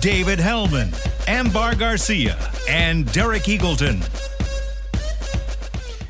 David Hellman, Ambar Garcia, and Derek Eagleton.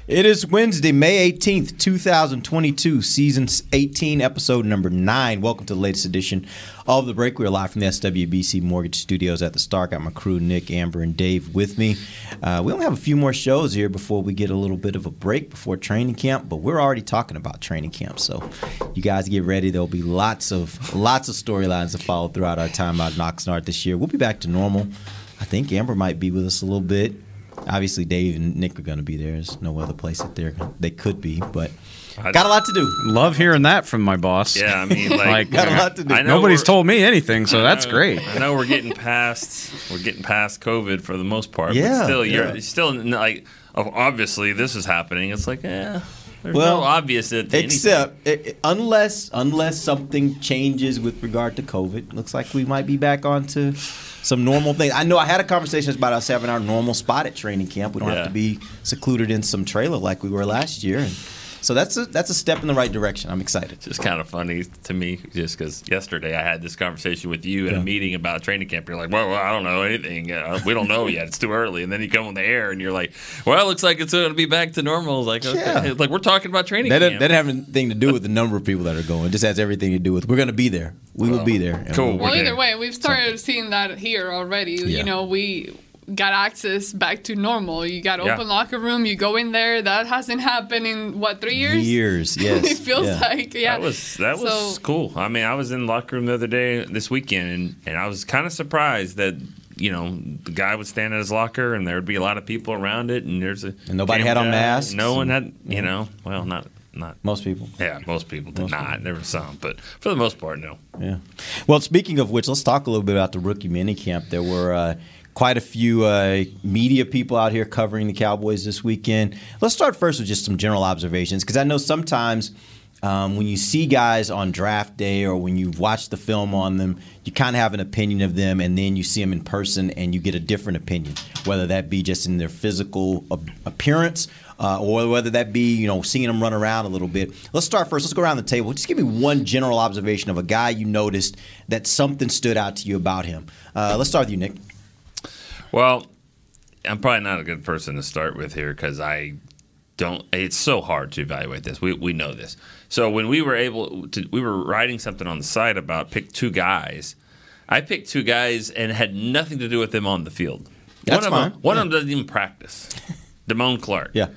It is Wednesday, May 18th, 2022, Season 18, Episode number 9. Welcome to the latest edition of The Break. We are live from the SWBC Mortgage Studios at the Star. Got my crew, Nick, Amber, and Dave with me. We only have a few more shows here before we get a little bit of a break before training camp, but we're already talking about training camp, so you guys get ready. There'll be lots of storylines to follow throughout our time out in Oxnard this year. We'll be back to normal. I think Amber might be with us a little bit. Obviously, Dave and Nick are going to be there. There's no other place that they could be, but got a lot to do. Love hearing that from my boss. Yeah, I mean, like got a lot to do. Nobody's told me anything, so that's great. I know we're getting past COVID for the most part. Yeah, but still, you're still like obviously this is happening. It's like there's no obvious to anything. Except unless something changes with regard to COVID, looks like we might be back on to some normal things. I know I had a conversation about us having our normal spot at training camp. We don't have to be secluded in some trailer like we were last year. And so that's a step in the right direction. I'm excited. It's just kind of funny to me just because yesterday I had this conversation with you in a meeting about training camp. You're like, well, I don't know anything. We don't know yet. It's too early. And then you come on the air and you're like, well, it looks like it's going to be back to normal. Like, okay. Yeah. Like we're talking about training camp. That doesn't have anything to do with the number of people that are going. It just has everything to do with we're going to be there. We will be there. Cool. Well, either way, we've started seeing that here already. Yeah. You know, we got access back to normal. You got open locker room. You go in there. That hasn't happened in, 3 years? Years, yes. It feels like, That was cool. I mean, I was in the locker room the other day this weekend, and I was kind of surprised that, you know, the guy would stand at his locker, and there would be a lot of people around it, and there's and nobody had on masks. No one had, you know, well, not most people. Yeah, most people did not. There were some, but for the most part, no. Yeah. Well, speaking of which, let's talk a little bit about the rookie minicamp. There were quite a few media people out here covering the Cowboys this weekend. Let's start first with just some general observations, because I know sometimes when you see guys on draft day or when you've watched the film on them, you kind of have an opinion of them, and then you see them in person and you get a different opinion, whether that be just in their physical appearance or whether that be, you know, seeing them run around a little bit. Let's start first. Let's go around the table. Just give me one general observation of a guy you noticed that something stood out to you about him. Let's start with you, Nick. Well, I'm probably not a good person to start with here because it's so hard to evaluate this. We know this. So when we were writing something on the site about pick two guys, I picked two guys and had nothing to do with them on the field. That's fine. One of them doesn't even practice. Damone Clark. Yeah.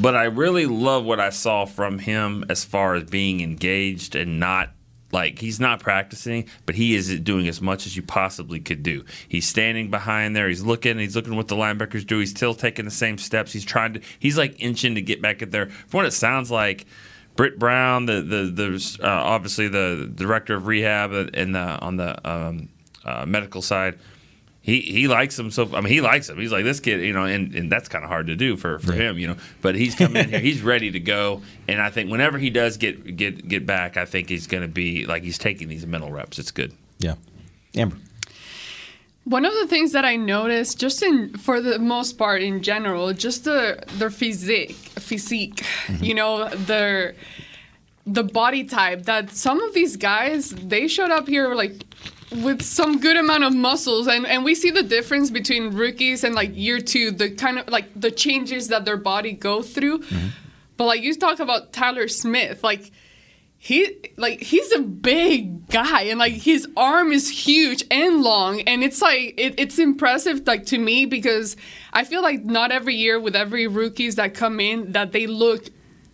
But I really love what I saw from him as far as being engaged and not. Like, he's not practicing, but he is doing as much as you possibly could do. He's standing behind there. He's looking what the linebackers do. He's still taking the same steps. He's like inching to get back in there. From what it sounds like, Britt Brown, the obviously the director of rehab on the medical side, he likes him. So I mean, he likes him. He's like, this kid, you know, and that's kind of hard to do for him, you know. But he's coming in here. He's ready to go. And I think whenever he does get back, I think he's going to be like he's taking these mental reps. It's good. Yeah. Amber. One of the things that I noticed, just for the most part in general, just their physique, mm-hmm. you know, the body type. That some of these guys, they showed up here like with some good amount of muscles, and we see the difference between rookies and like year two, the kind of like the changes that their body go through. Mm-hmm. But like you talk about Tyler Smith, like he's a big guy, and like his arm is huge and long, and it's like it's impressive like to me because I feel like not every year with every rookies that come in that they look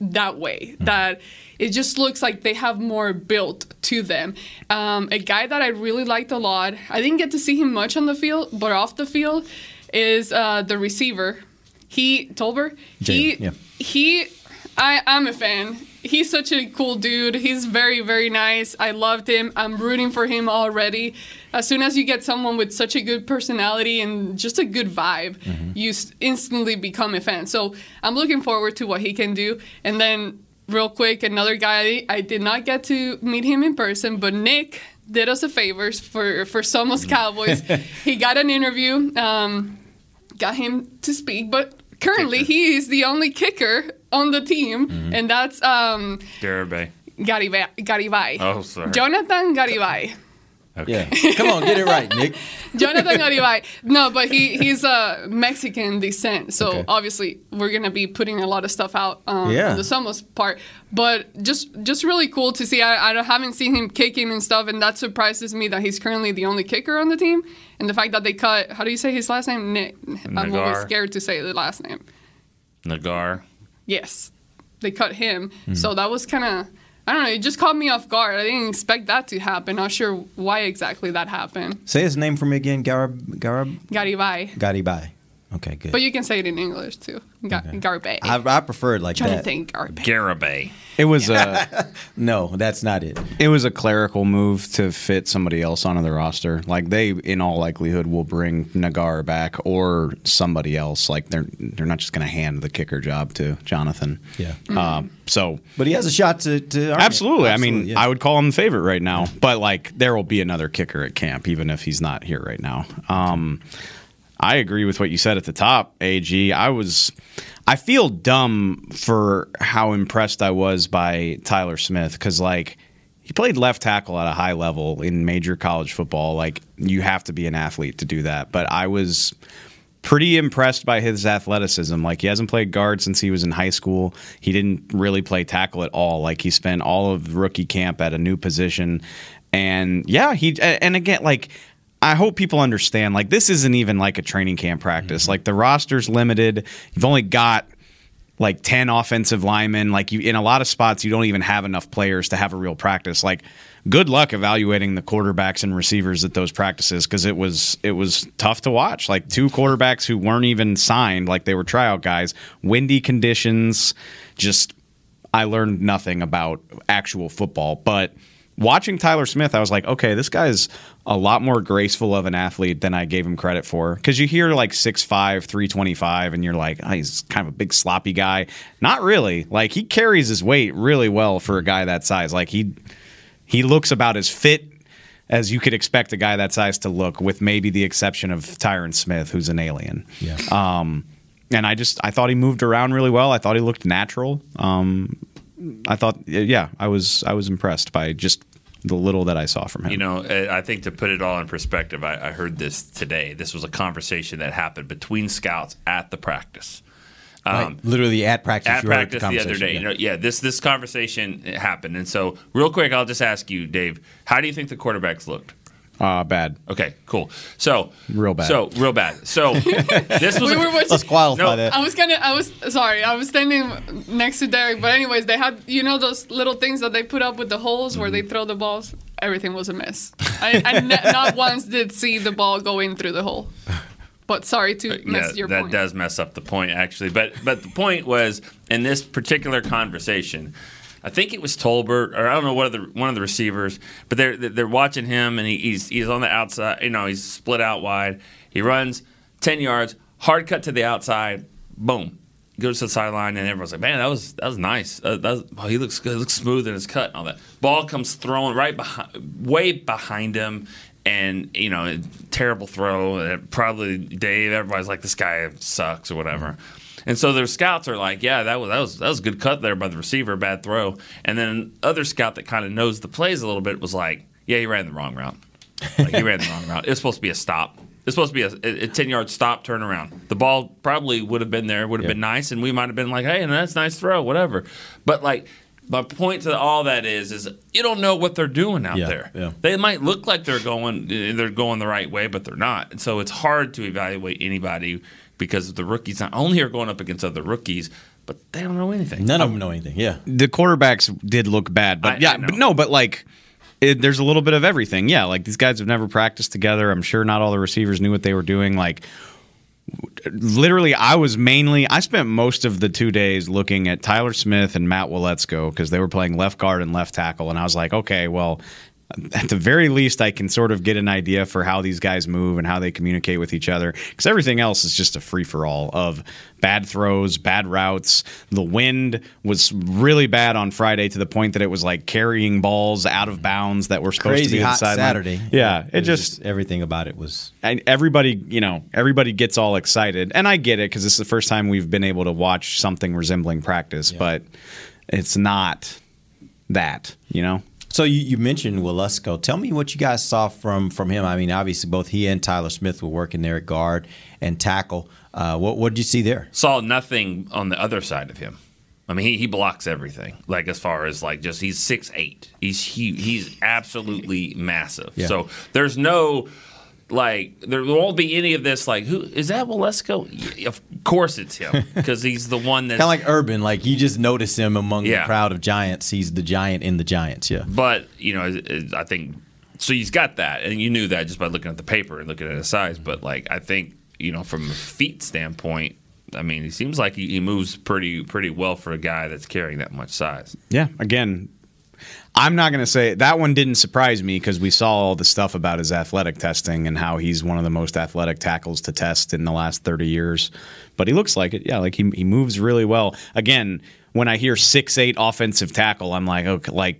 that way, that it just looks like they have more built to them. A guy that I really liked a lot, I didn't get to see him much on the field, but off the field, is the receiver. Tolbert. I'm a fan. he's such a cool dude. He's very, very nice. I loved him. I'm rooting for him already. As soon as you get someone with such a good personality and just a good vibe, you instantly become a fan. So I'm looking forward to what he can do. And then real quick, another guy, I did not get to meet him in person, but Nick did us a favor for Somos Cowboys. He got an interview, got him to speak, but currently he is the only kicker on the team, and that's Garibay. Oh, sorry. Jonathan Garibay. Okay. Yeah. Come on, get it right, Nick. Jonathan Garibay. No, but he's a Mexican descent, so obviously we're going to be putting a lot of stuff out on the Somos part. But just really cool to see. I haven't seen him kicking and stuff, and that surprises me that he's currently the only kicker on the team. And the fact that they cut, how do you say his last name? Nagar. I'm always scared to say the last name. Nagar. Yes. They cut him. So that was kind of... I don't know. It just caught me off guard. I didn't expect that to happen. Not sure why exactly that happened. Say his name for me again. Garibay. Garibay. Okay, good. But you can say it in English too. Garibay. I prefer it like that. Jonathan Garibay. It was a no. That's not it. It was a clerical move to fit somebody else onto the roster. Like they, in all likelihood, will bring Nagar back or somebody else. Like they're not just going to hand the kicker job to Jonathan. Yeah. But he has a shot to absolutely. I mean, I would call him the favorite right now. But like, there will be another kicker at camp, even if he's not here right now. I agree with what you said at the top, AG. I feel dumb for how impressed I was by Tyler Smith because, like, he played left tackle at a high level in major college football. Like, you have to be an athlete to do that. But I was pretty impressed by his athleticism. Like, he hasn't played guard since he was in high school. He didn't really play tackle at all. Like, he spent all of rookie camp at a new position. And, yeah, I hope people understand, like, this isn't even like a training camp practice. Like, the roster's limited. You've only got, like, 10 offensive linemen. Like, in a lot of spots, you don't even have enough players to have a real practice. Like, good luck evaluating the quarterbacks and receivers at those practices because it was tough to watch. Like, two quarterbacks who weren't even signed, like they were tryout guys, windy conditions, just I learned nothing about actual football. But watching Tyler Smith, I was like, okay, this guy's a lot more graceful of an athlete than I gave him credit for. Because you hear like 6'5", 325, and you're like, oh, he's kind of a big sloppy guy. Not really. Like, he carries his weight really well for a guy that size. Like, he looks about as fit as you could expect a guy that size to look, with maybe the exception of Tyron Smith, who's an alien. Yeah. And I thought he moved around really well. I thought he looked natural. I thought, yeah, I was impressed by just the little that I saw from him. You know, I think to put it all in perspective, I heard this today. This was a conversation that happened between scouts at the practice. Right. Literally at practice. At practice the other day. Yeah, you know, yeah, this conversation happened. And so real quick, I'll just ask you, Dave, how do you think the quarterbacks looked? Bad. Okay, cool. So real bad. This was let's qualify that. I was standing next to Derek, but anyways, they had those little things that they put up with the holes where they throw the balls. Everything was a mess. Not once did see the ball going through the hole. But sorry to mess your point. That does mess up the point actually. But the point was in this particular conversation. I think it was Tolbert, or I don't know one of the receivers, but they're watching him, and he's on the outside. You know, he's split out wide. He runs 10 yards, hard cut to the outside, boom, goes to the sideline, and everyone's like, "Man, that was nice. He looks good. He looks smooth in his cut and all that." Ball comes thrown right behind, way behind him, and a terrible throw. And probably Dave. Everybody's like, "This guy sucks" or whatever. And so their scouts are like, yeah, that was a good cut there by the receiver, bad throw. And then another scout that kind of knows the plays a little bit was like, yeah, he ran the wrong route. It's supposed to be a stop. It's supposed to be a 10-yard stop, turn around. The ball probably would have been there, would have been nice, and we might have been like, hey, that's a nice throw, whatever. But like, my point to all that is you don't know what they're doing out there. Yeah. They might look like they're going the right way, but they're not. And so it's hard to evaluate anybody. Because the rookies not only are going up against other rookies, but they don't know anything. None of them know anything, yeah. The quarterbacks did look bad. But there's a little bit of everything. Yeah, like these guys have never practiced together. I'm sure not all the receivers knew what they were doing. Like, literally, I spent most of the 2 days looking at Tyler Smith and Matt Waletzko because they were playing left guard and left tackle. And I was like, okay, well, at the very least, I can sort of get an idea for how these guys move and how they communicate with each other, because everything else is just a free-for-all of bad throws, bad routes. The wind was really bad on Friday to the point that it was like carrying balls out of bounds that were supposed to be on the sideline. Crazy hot Saturday. Yeah, it just everything about it was. And everybody, everybody gets all excited, and I get it because it's the first time we've been able to watch something resembling practice, but it's not that, So you mentioned Waletzko. Tell me what you guys saw from him. I mean, obviously both he and Tyler Smith were working there at guard and tackle. What did you see there? Saw nothing on the other side of him. I mean, he blocks everything. Like as far as he's 6'8". He's huge. He's absolutely massive. Yeah. So there's no there won't be any of this who is that Waletzko? Yeah, of course it's him because he's the one that's kind of Urban. You just notice him among the crowd of giants. He's the giant in the giants. Yeah, but I think so. He's got that, and you knew that just by looking at the paper and looking at his size. But I think from a feet standpoint, I mean, he seems like he moves pretty well for a guy that's carrying that much size. Yeah, again. I'm not going to say that one didn't surprise me because we saw all the stuff about his athletic testing and how he's one of the most athletic tackles to test in the last 30 years. But he looks like it. Yeah, he moves really well. Again, when I hear 6'8" offensive tackle, I'm like, okay,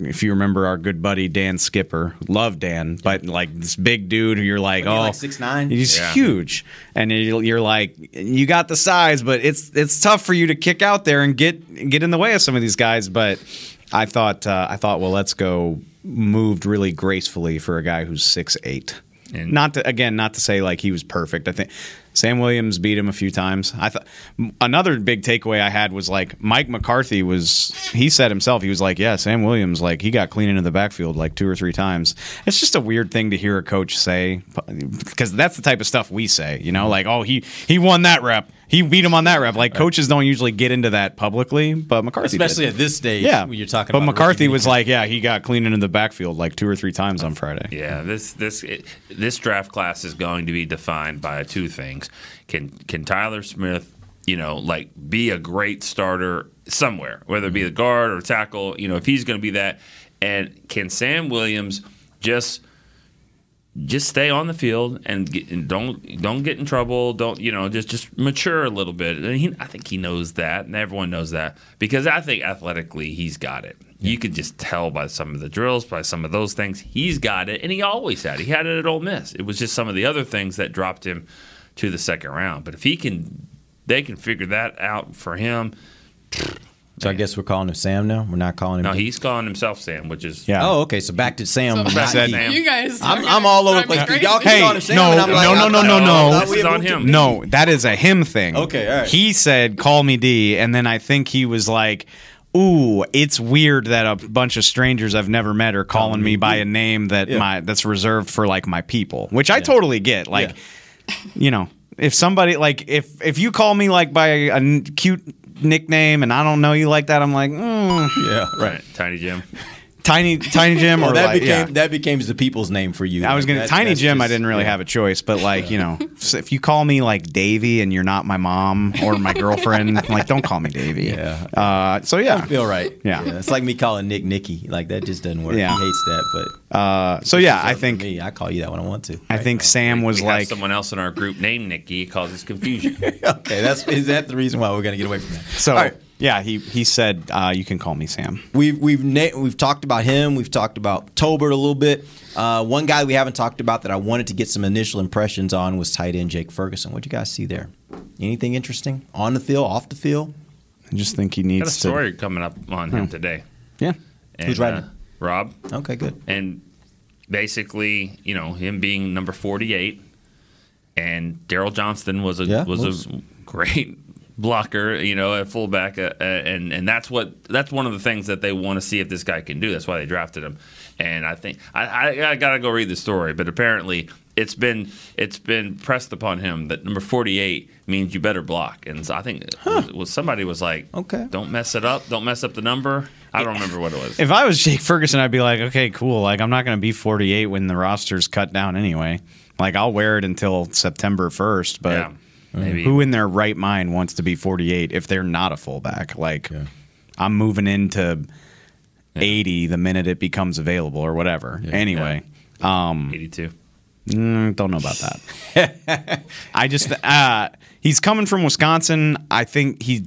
if you remember our good buddy Dan Skipper, love Dan, but this big dude who you're like, oh, 6'9", he's huge, and you're like, you got the size, but it's tough for you to kick out there and get in the way of some of these guys. But I thought Waletzko moved really gracefully for a guy who's 6'8". And not to say he was perfect. I think Sam Williams beat him a few times. I thought another big takeaway I had was Mike McCarthy he said himself, he was like, yeah, Sam Williams, he got clean into the backfield 2 or 3 times. It's just a weird thing to hear a coach say because that's the type of stuff we say, oh, he won that rep. He beat him on that rep. Coaches don't usually get into that publicly, but McCarthy especially did. At this stage when you're talking about McCarthy was he got clean into the backfield 2 or 3 times on Friday. Yeah, this draft class is going to be defined by 2 things. Can Tyler Smith, be a great starter somewhere, whether it be the guard or tackle, if he's going to be that, and can Sam Williams just stay on the field and don't get in trouble. Don't just mature a little bit. And I think he knows that, and everyone knows that because I think athletically he's got it. Yeah. You could just tell by some of the drills, by some of those things, he's got it, and he always had it. He had it at Ole Miss. It was just some of the other things that dropped him to the second round. But if they can figure that out for him. So I guess we're calling him Sam now. We're not calling him. No, he's calling himself Sam, which is Oh, okay. So back to Sam. So back to Sam. You guys, I'm all over the place. Y'all keep calling him Sam. No, and I'm no. This is on him. No, that is a him thing. Okay, all right. He said, "Call me D," and then I think he was like, ooh, it's weird that a bunch of strangers I've never met are calling me by a name that that's reserved for my people, which I totally get. If somebody if you call me by a cute nickname and I don't know you like that, I'm like, yeah, right, Tiny Jim. Tiny Jim, well, or that became the people's name for you. I was gonna Tiny Jim. Just, I didn't really have a choice, but if you call me Davey and you're not my mom or my girlfriend, I'm don't call me Davey. Yeah. I feel right. Yeah. It's like me calling Nick Nicky. That just doesn't work. Yeah. He hates that. But I think I call you that when I want to. Right? I think Sam was have someone else in our group named Nicky. It causes confusion. Okay, is that the reason why we're gonna get away from that? So. All right. Yeah, he said you can call me Sam. We've talked about him. We've talked about Tolbert a little bit. One guy we haven't talked about that I wanted to get some initial impressions on was tight end Jake Ferguson. What'd you guys see there? Anything interesting on the field, off the field? I just think he needs got a story coming up on him today. Yeah, and, who's writing? Rob. Okay, good. And basically, him being number 48, and Daryl Johnston was a great blocker, at fullback, and that's one of the things that they want to see if this guy can do. That's why they drafted him, and I think I gotta go read the story. But apparently, it's been pressed upon him that number 48 means you better block, and so I think somebody was like, okay, don't mess it up, don't mess up the number. I don't remember what it was. If I was Jake Ferguson, I'd be like, okay, cool. Like, I'm not going to be 48 when the roster's cut down anyway. Like, I'll wear it until September 1st, but maybe. Who in their right mind wants to be 48 if they're not a fullback? Like, I'm moving into 80 the minute it becomes available or whatever. Yeah. Anyway. Yeah. 82. Don't know about that. I just he's coming from Wisconsin. I think he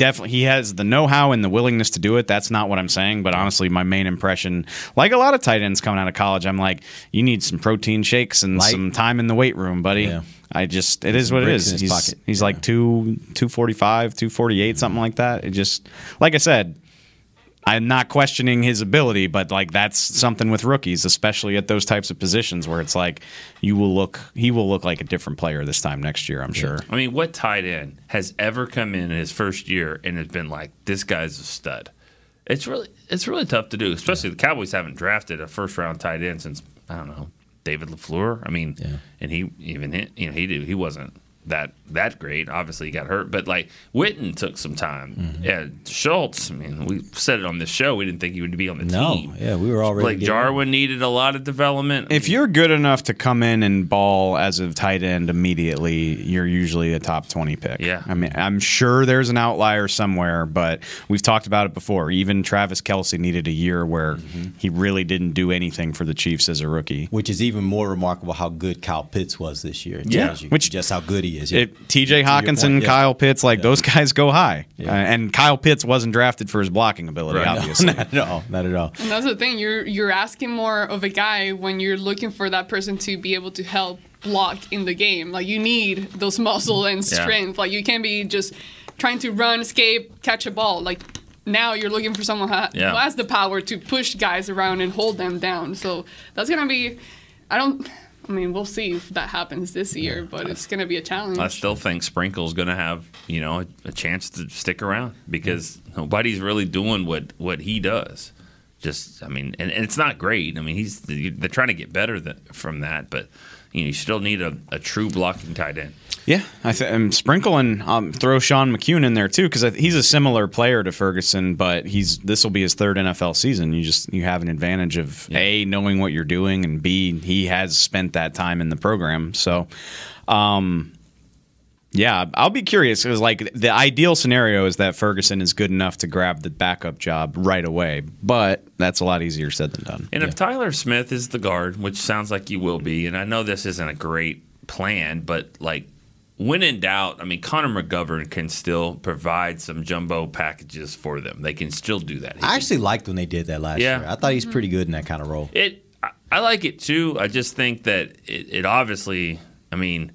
has the know-how and the willingness to do it. That's not what I'm saying, but honestly, my main impression, like a lot of tight ends coming out of college, I'm like, you need some protein shakes and some time in the weight room, buddy. Yeah. I just it is what it is. He's like 245, 248, something like that. It just, like I said, I'm not questioning his ability, but like that's something with rookies, especially at those types of positions where it's like he will look like a different player this time next year, I'm sure. I mean, what tight end has ever come in his first year and has been like, this guy's a stud? It's really tough to do, especially the Cowboys haven't drafted a first round tight end since, I don't know, David LaFleur. I mean, and he wasn't that great. Obviously, he got hurt. But, like, Witten took some time. Mm-hmm. Yeah, Schultz, I mean, we said it on this show. We didn't think he would be on the team. No, yeah, we were already Blake Jarwin needed a lot of development. If you're good enough to come in and ball as a tight end immediately, you're usually a top 20 pick. Yeah. I mean, I'm sure there's an outlier somewhere, but we've talked about it before. Even Travis Kelce needed a year where he really didn't do anything for the Chiefs as a rookie. Which is even more remarkable how good Kyle Pitts was this year. It tells you just how good he is. T.J. Hockenson, Kyle Pitts, like those guys go high. Yeah. And Kyle Pitts wasn't drafted for his blocking ability, obviously. Not at all. And that's the thing. You're asking more of a guy when you're looking for that person to be able to help block in the game. Like, you need those muscle and strength. Like, you can't be just trying to run, escape, catch a ball. Like, now you're looking for someone who has the power to push guys around and hold them down. So that's going to be – I mean, we'll see if that happens this year, but it's going to be a challenge. I still think Sprinkle's going to have, a chance to stick around because nobody's really doing what he does. Just, I mean, and it's not great. I mean, they're trying to get better from that, but you still need a true blocking tight end. Yeah, I'm sprinkling. Throw Sean McCune in there too because he's a similar player to Ferguson, but this will be his third NFL season. You have an advantage of A, knowing what you're doing, and B, he has spent that time in the program. So, I'll be curious because like the ideal scenario is that Ferguson is good enough to grab the backup job right away, but that's a lot easier said than done. And if Tyler Smith is the guard, which sounds like he will be, and I know this isn't a great plan, but like. When in doubt, I mean, Connor McGovern can still provide some jumbo packages for them. They can still do that. I actually liked when they did that last year. I thought he's pretty good in that kind of role. I like it, too. I just think that it obviously, I mean,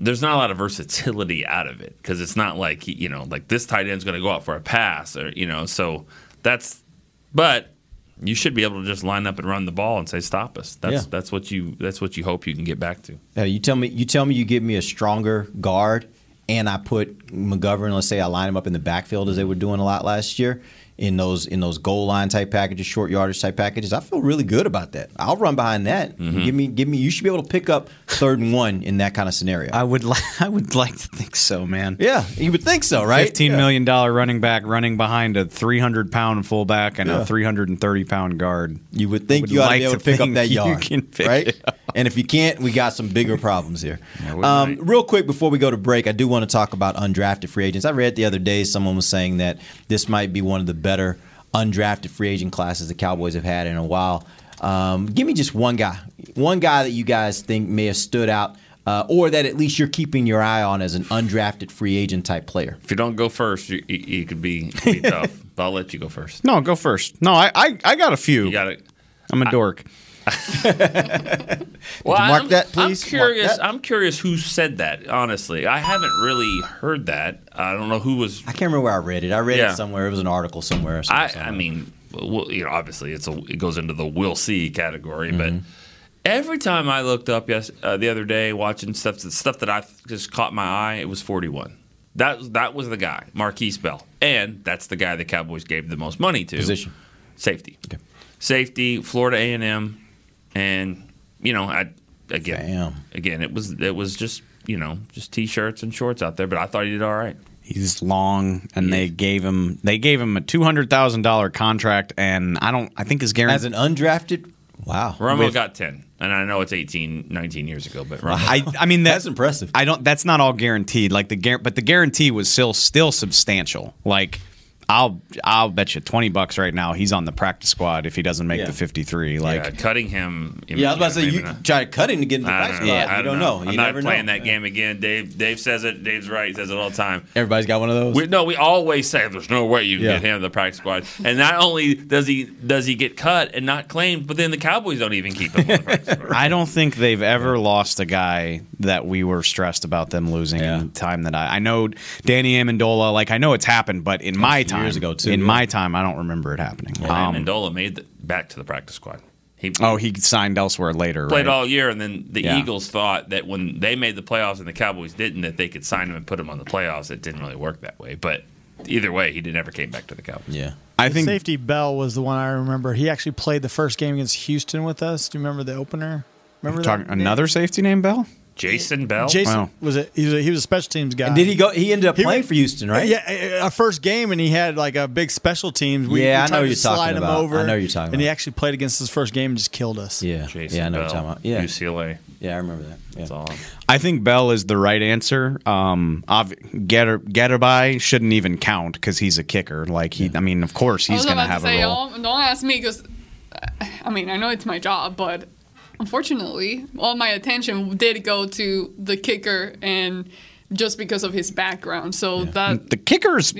there's not a lot of versatility out of it because it's not like, like this tight end's going to go out for a pass or, so that's – but you should be able to just line up and run the ball and say, stop us. That's what you hope you can get back to. Yeah, you tell me you give me a stronger guard and I put McGovern, let's say I line him up in the backfield as they were doing a lot last year in those goal line type packages, short yardage type packages. I feel really good about that. I'll run behind that. Mm-hmm. Give me you should be able to pick up 3rd and 1 in that kind of scenario. I would like to think so, man. Yeah, you would think so, right? $15 million running back running behind a 300-pound fullback and a 330-pound guard. You would think you ought to be able to pick up that yard, right? And if you can't, we got some bigger problems here. Real quick before we go to break, I do want to talk about undrafted free agents. I read the other day someone was saying that this might be one of the better undrafted free agent classes the Cowboys have had in a while. Give me just one guy that you guys think may have stood out or that at least you're keeping your eye on as an undrafted free agent type player. If you don't go first, you could be tough. But I'll let you go first. No, go first. No, I got a few. You got it. I'm a dork. Mark that, please. I'm curious who said that, honestly. I haven't really heard that. I don't know who was. I can't remember where I read it. I read it somewhere. It was an article somewhere. I mean, well, obviously it goes into the we'll see category. Mm-hmm. But every time I looked up the other day watching stuff that I just caught my eye, it was 41. That was the guy, Marquise Bell. And that's the guy the Cowboys gave the most money to. Position. Safety. Okay. Safety, Florida A&M. And again, it was just just t-shirts and shorts out there, but I thought he did all right. He's long, and they gave him a $200,000 contract, and I think his guarantee as an undrafted. Wow, Romo got 10, and I know it's 18, 19 years ago, but Romo. I mean that's impressive. That's not all guaranteed. Like the guarantee was still substantial. Like I'll bet you $20 right now he's on the practice squad if he doesn't make the 53. Like cutting him. I was about to say you try to cut him to get in the practice squad. I don't know. I'm not playing that game again. Dave says it. Dave's right. He says it all the time. Everybody's got one of those. We always say there's no way you can get him in the practice squad. And not only does he get cut and not claimed, but then the Cowboys don't even keep him on the practice squad. I don't think they've ever lost a guy that we were stressed about them losing in the time that I know Danny Amendola. Like I know it's happened, but in my time. Years ago too. In my time, I don't remember it happening. Well, Amendola made it back to the practice squad. He signed elsewhere later. Played all year, and then the Eagles thought that when they made the playoffs and the Cowboys didn't, that they could sign him and put him on the playoffs. It didn't really work that way. But either way, he never came back to the Cowboys. Yeah, I think safety Bell was the one I remember. He actually played the first game against Houston with us. Do you remember the opener? Remember that another safety named Bell? Jason Bell? He was a special teams guy. And did he go? He ended up playing for Houston, right? Yeah, our first game, and he had like a big special teams. We I know you're talking about. Over, I know you're talking about. And he actually played against his first game and just killed us. Yeah, Jason I know Bell, you're talking about. Yeah. UCLA. Yeah, I remember that. Yeah. That's all. I think Bell is the right answer. Garibay shouldn't even count because he's a kicker. Like I mean, of course he's going to have a role. Don't ask me because, I mean, I know it's my job, but. Unfortunately, all my attention did go to the kicker, and just because of his background, the kicker's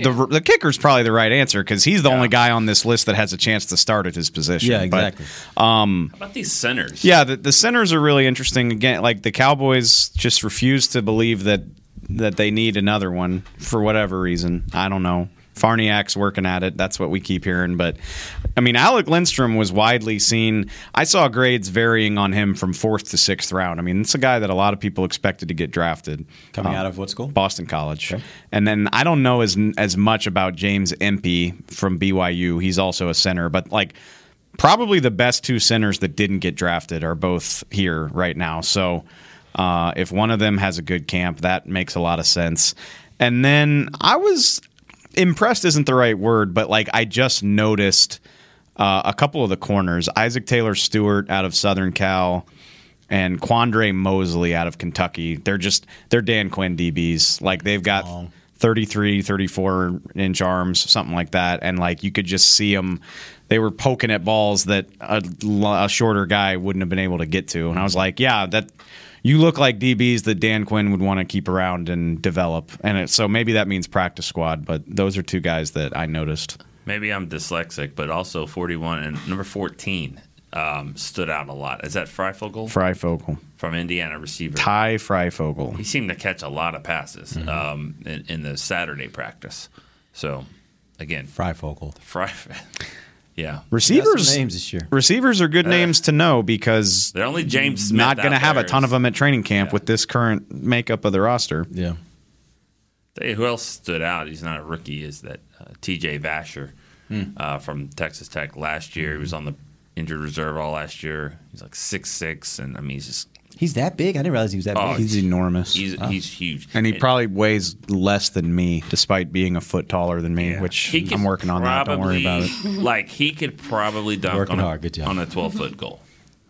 probably the right answer because he's the only guy on this list that has a chance to start at his position. Yeah, exactly. But, how about these centers? Yeah, the centers are really interesting. Again, like the Cowboys just refuse to believe that they need another one for whatever reason. I don't know. Farniak's working at it. That's what we keep hearing. But, I mean, Alec Lindstrom was widely seen. I saw grades varying on him from 4th to 6th round. I mean, it's a guy that a lot of people expected to get drafted. Coming out of what school? Boston College. Okay. And then I don't know as much about James Empey from BYU. He's also a center. But, like, probably the best two centers that didn't get drafted are both here right now. So if one of them has a good camp, that makes a lot of sense. And then I was... impressed isn't the right word, but like I just noticed a couple of the corners, Isaac Taylor Stewart out of Southern Cal and Quandre Mosley out of Kentucky. They're Dan Quinn DBs. Like they've got 33, 34 inch arms, something like that. And like you could just see them. They were poking at balls that a shorter guy wouldn't have been able to get to. And I was like, you look like DBs that Dan Quinn would want to keep around and develop. And so maybe that means practice squad, but those are two guys that I noticed. Maybe I'm dyslexic, but also 41 and number 14 stood out a lot. Is that Fryfogle? Fryfogle. From Indiana receiver. Ty Fryfogle. He seemed to catch a lot of passes in the Saturday practice. So, again. Fryfogle. Yeah, receivers. Names this year. Receivers are good names to know because they're only James Smith not going to have a ton of them at training camp with this current makeup of the roster. Yeah. Who else stood out? He's not a rookie. Is that T.J. Vasher from Texas Tech last year? He was on the injured reserve all last year. He's like 6'6", and I mean he's that big. I didn't realize he was that big. He's enormous. He's huge, and he probably weighs less than me, despite being a foot taller than me. Yeah. Which I'm working on that. Don't worry about it. Like he could probably dunk on a 12-foot goal.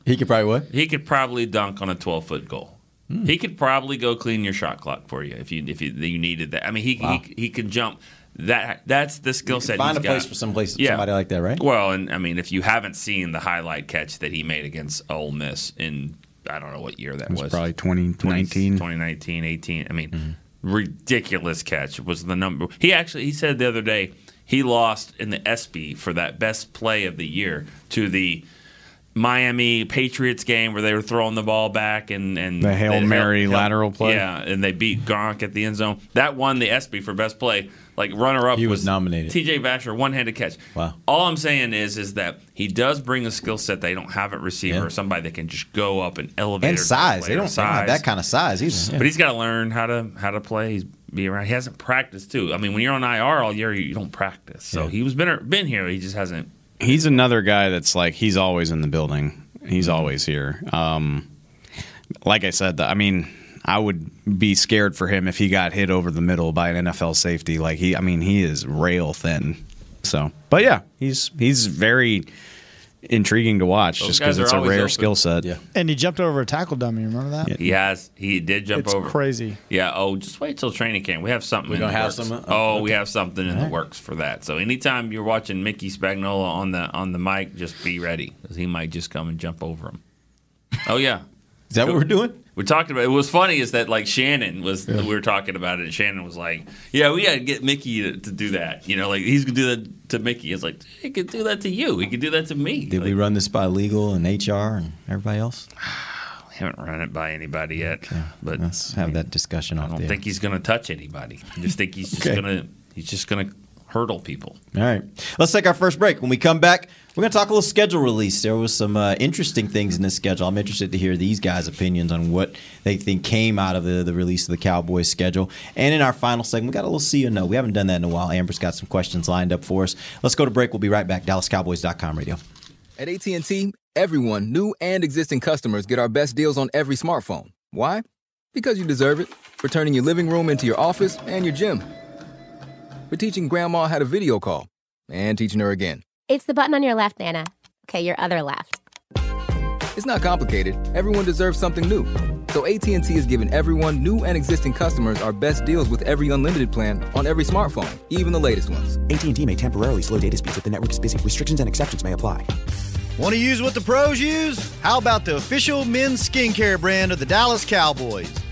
He could probably what? He could probably dunk on a 12-foot goal. Mm. He could probably go clean your shot clock for you if you needed that. I mean, he can jump. That's the skill set. Find a place for somebody like that, right? Well, and I mean, if you haven't seen the highlight catch that he made against Ole Miss in. I don't know what year that was. Probably 2019, 18. I mean, ridiculous catch was the number. He said the other day he lost in the ESPY for that best play of the year to the Miami Patriots game where they were throwing the ball back and the Hail Mary lateral play. Yeah, and they beat Gronk at the end zone. That won the ESPY for best play. Like runner-up, he was nominated. T.J. Vasher, one-handed catch. Wow! All I'm saying is that he does bring a skill set they don't have at receiver, or somebody that can just go up and elevate. And size, they don't have that kind of size either. Yeah. But he's got to learn how to play. He's be around. He hasn't practiced too. I mean, when you're on IR all year, you don't practice. So he was been here. He just hasn't. He's another guy that's like he's always in the building. He's always here. Like I said, I mean. I would be scared for him if he got hit over the middle by an NFL safety. Like he is rail thin. So, but yeah, he's very intriguing to watch just because it's a rare skill set. Yeah. And he jumped over a tackle dummy. Remember that? Yeah. He did jump over. It's crazy. Yeah. Oh, just wait till training camp. We have something. We're gonna have something. We have something in the works for that. So anytime you're watching Mickey Spagnuolo on the mic, just be ready because he might just come and jump over him. Oh yeah. Is that what we're doing? We talked about it. What's funny is that Shannon was. Yeah. We were talking about it, and Shannon was like, "Yeah, we got to get Mickey to do that. He's gonna do that to Mickey. It's like he could do that to you. He could do that to me." Did we run this by legal and HR and everybody else? We haven't run it by anybody yet. Okay. But let's have that discussion. I don't think he's gonna touch anybody. I just think he's just gonna hurdle people. All right. Let's take our first break. When we come back, we're going to talk a little schedule release. There was some interesting things in this schedule. I'm interested to hear these guys' opinions on what they think came out of the release of the Cowboys schedule. And in our final segment, we got a little see or no. We haven't done that in a while. Amber's got some questions lined up for us. Let's go to break. We'll be right back. DallasCowboys.com radio. At AT&T, everyone, new and existing customers, get our best deals on every smartphone. Why? Because you deserve it. For turning your living room into your office and your gym. For teaching Grandma how to video call. And teaching her again. It's the button on your left, Nana. Okay, your other left. It's not complicated. Everyone deserves something new. So AT&T has given everyone, new and existing customers, our best deals with every unlimited plan on every smartphone, even the latest ones. AT&T may temporarily slow data speeds if the network is busy. Restrictions and exceptions may apply. Want to use what the pros use? How about the official men's skincare brand of the Dallas Cowboys,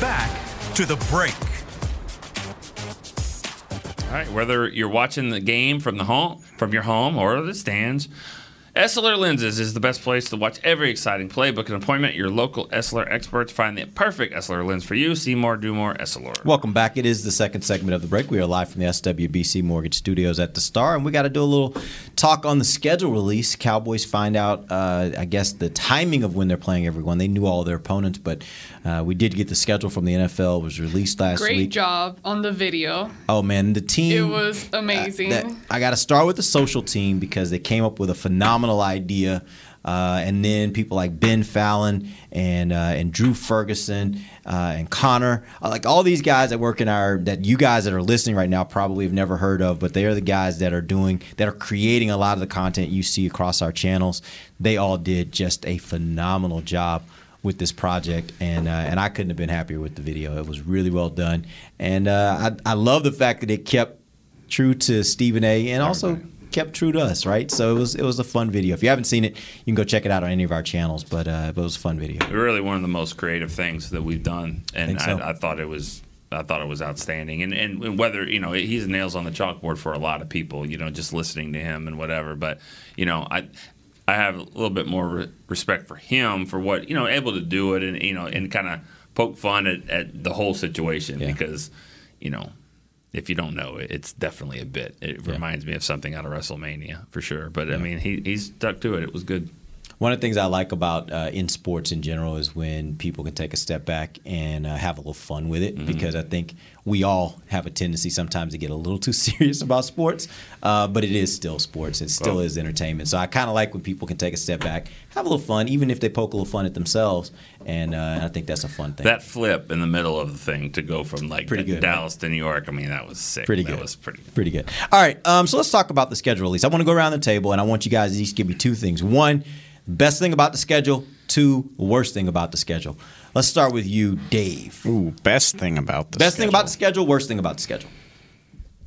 Back to the break. All right, whether you're watching the game from your home or the stands, Essilor Lenses is the best place to watch every exciting play. Book an appointment. Your local Essilor experts find the perfect Essilor lens for you. See more, do more, Essilor. Welcome back. It is the second segment of the break. We are live from the SWBC Mortgage Studios at the Star, and we got to do a little talk on the schedule release. Cowboys find out, the timing of when they're playing everyone. They knew all their opponents, but we did get the schedule from the NFL. It was released last week. Great job on the video. Oh, man, the team. It was amazing. I got to start with the social team because they came up with a phenomenal idea, and then people like Ben Fallon and Drew Ferguson and Connor, like all these guys that work in that you guys that are listening right now probably have never heard of, but they are the guys that are creating a lot of the content you see across our channels. They all did just a phenomenal job with this project, and I couldn't have been happier with the video. It was really well done, and I love the fact that it kept true to Stephen A. and also kept true to us, right? So it was a fun video. If you haven't seen it, you can go check it out on any of our channels, but it was a fun video. Really one of the most creative things that we've done, and I thought it was outstanding. And whether, he's nails on the chalkboard for a lot of people, just listening to him and whatever, but I have a little bit more respect for him for what, able to do it and kind of poke fun at the whole situation because, if you don't know, it's definitely a bit. It reminds me of something out of WrestleMania for sure. But, he's stuck to it. It was good. one of the things I like about in sports in general is when people can take a step back and have a little fun with it, mm-hmm. because I think we all have a tendency sometimes to get a little too serious about sports, but it is still sports. It still is entertainment. So I kind of like when people can take a step back, have a little fun, even if they poke a little fun at themselves, and I think that's a fun thing. That flip in the middle of the thing to go from like Dallas to New York, I mean, that was sick. That was pretty good. All right, so let's talk about the schedule at least. I want to go around the table, and I want you guys to each give me two things. One, best thing about the schedule. Two, worst thing about the schedule. Let's start with you, Dave. Ooh, best thing about the schedule. Best thing about the schedule, worst thing about the schedule.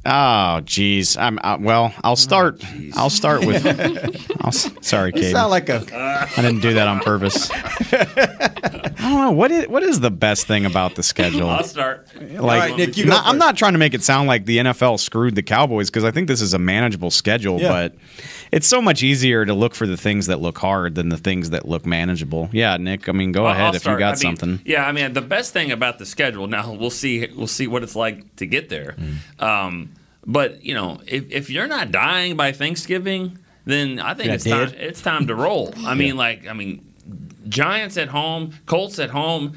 Oh, geez. I'll start with – sorry, Katie. You sound like a – I didn't do that on purpose. I don't know. What is the best thing about the schedule? I'll start. Like, all right, Nick, you go first. I'm not trying to make it sound like the NFL screwed the Cowboys because I think this is a manageable schedule, but it's so much easier to look for the things that look hard than the things that look manageable. Yeah, Nick, I mean, go ahead if you got something. Yeah, I mean, the best thing about the schedule – now, we'll see what it's like to get there. But, you know, if you're not dying by Thanksgiving, then I think it's time to roll. I mean, Giants at home, Colts at home,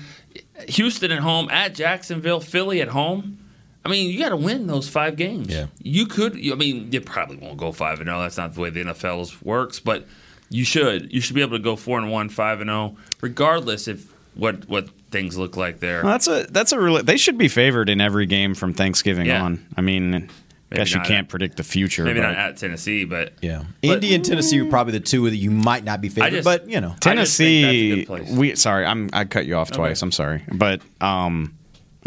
Houston at home, at Jacksonville, Philly at home. I mean, you got to win those 5 games. Yeah. You could. I mean, you probably won't go 5-0. That's not the way the NFL works, but you should. You should be able to go 4-1, 5-0, regardless of what things look like there. Well, that's a really. They should be favored in every game from Thanksgiving on. I mean. I guess you can't predict the future. Maybe not at Tennessee, but yeah, Indy and Tennessee are probably the two that you might not be favored. But you know, Tennessee. I cut you off twice. I'm sorry, but I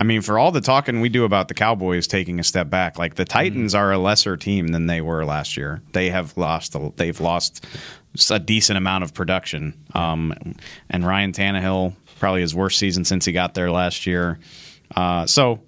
mean, for all the talking we do about the Cowboys taking a step back, like the Titans are a lesser team than they were last year. They have lost. They've lost a decent amount of production. And Ryan Tannehill, probably his worst season since he got there last year. So.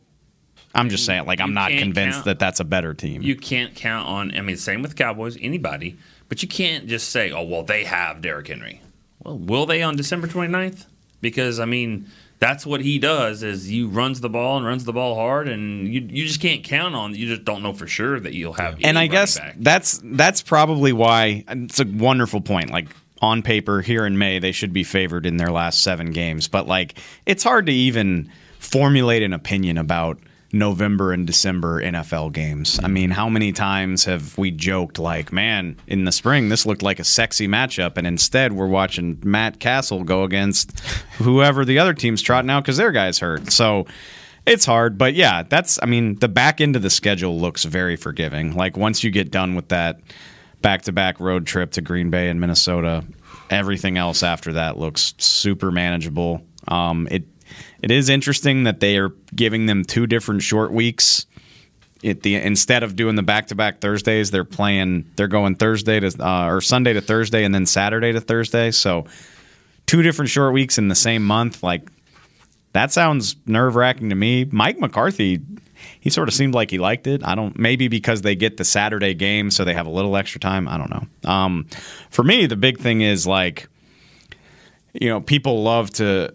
I'm just saying, like, I'm not convinced that that's a better team. You can't count on, I mean, same with Cowboys, anybody, but you can't just say, oh, well, they have Derrick Henry. Well, will they on December 29th? Because, I mean, that's what he does is he runs the ball and runs the ball hard, and you just can't count on. You just don't know for sure that you'll have any running back. And I guess that's probably why it's a wonderful point, like, on paper, here in May, they should be favored in their last 7 games. But, like, it's hard to even formulate an opinion about November and December NFL games. I mean, how many times have we joked like, man, in the spring, this looked like a sexy matchup, and instead we're watching Matt Castle go against whoever the other team's trotting out because their guy's hurt. So it's hard, but yeah, the back end of the schedule looks very forgiving. Like once you get done with that back-to-back road trip to Green Bay and Minnesota, everything else after that looks super manageable. It is interesting that they are giving them 2 different short weeks. Instead of doing the back-to-back Thursdays, they're going Sunday to Thursday, and then Saturday to Thursday. So 2 different short weeks in the same month. Like that sounds nerve-wracking to me. Mike McCarthy, he sort of seemed like he liked it. Maybe because they get the Saturday game, so they have a little extra time. I don't know. For me, the big thing is like, you know, people love to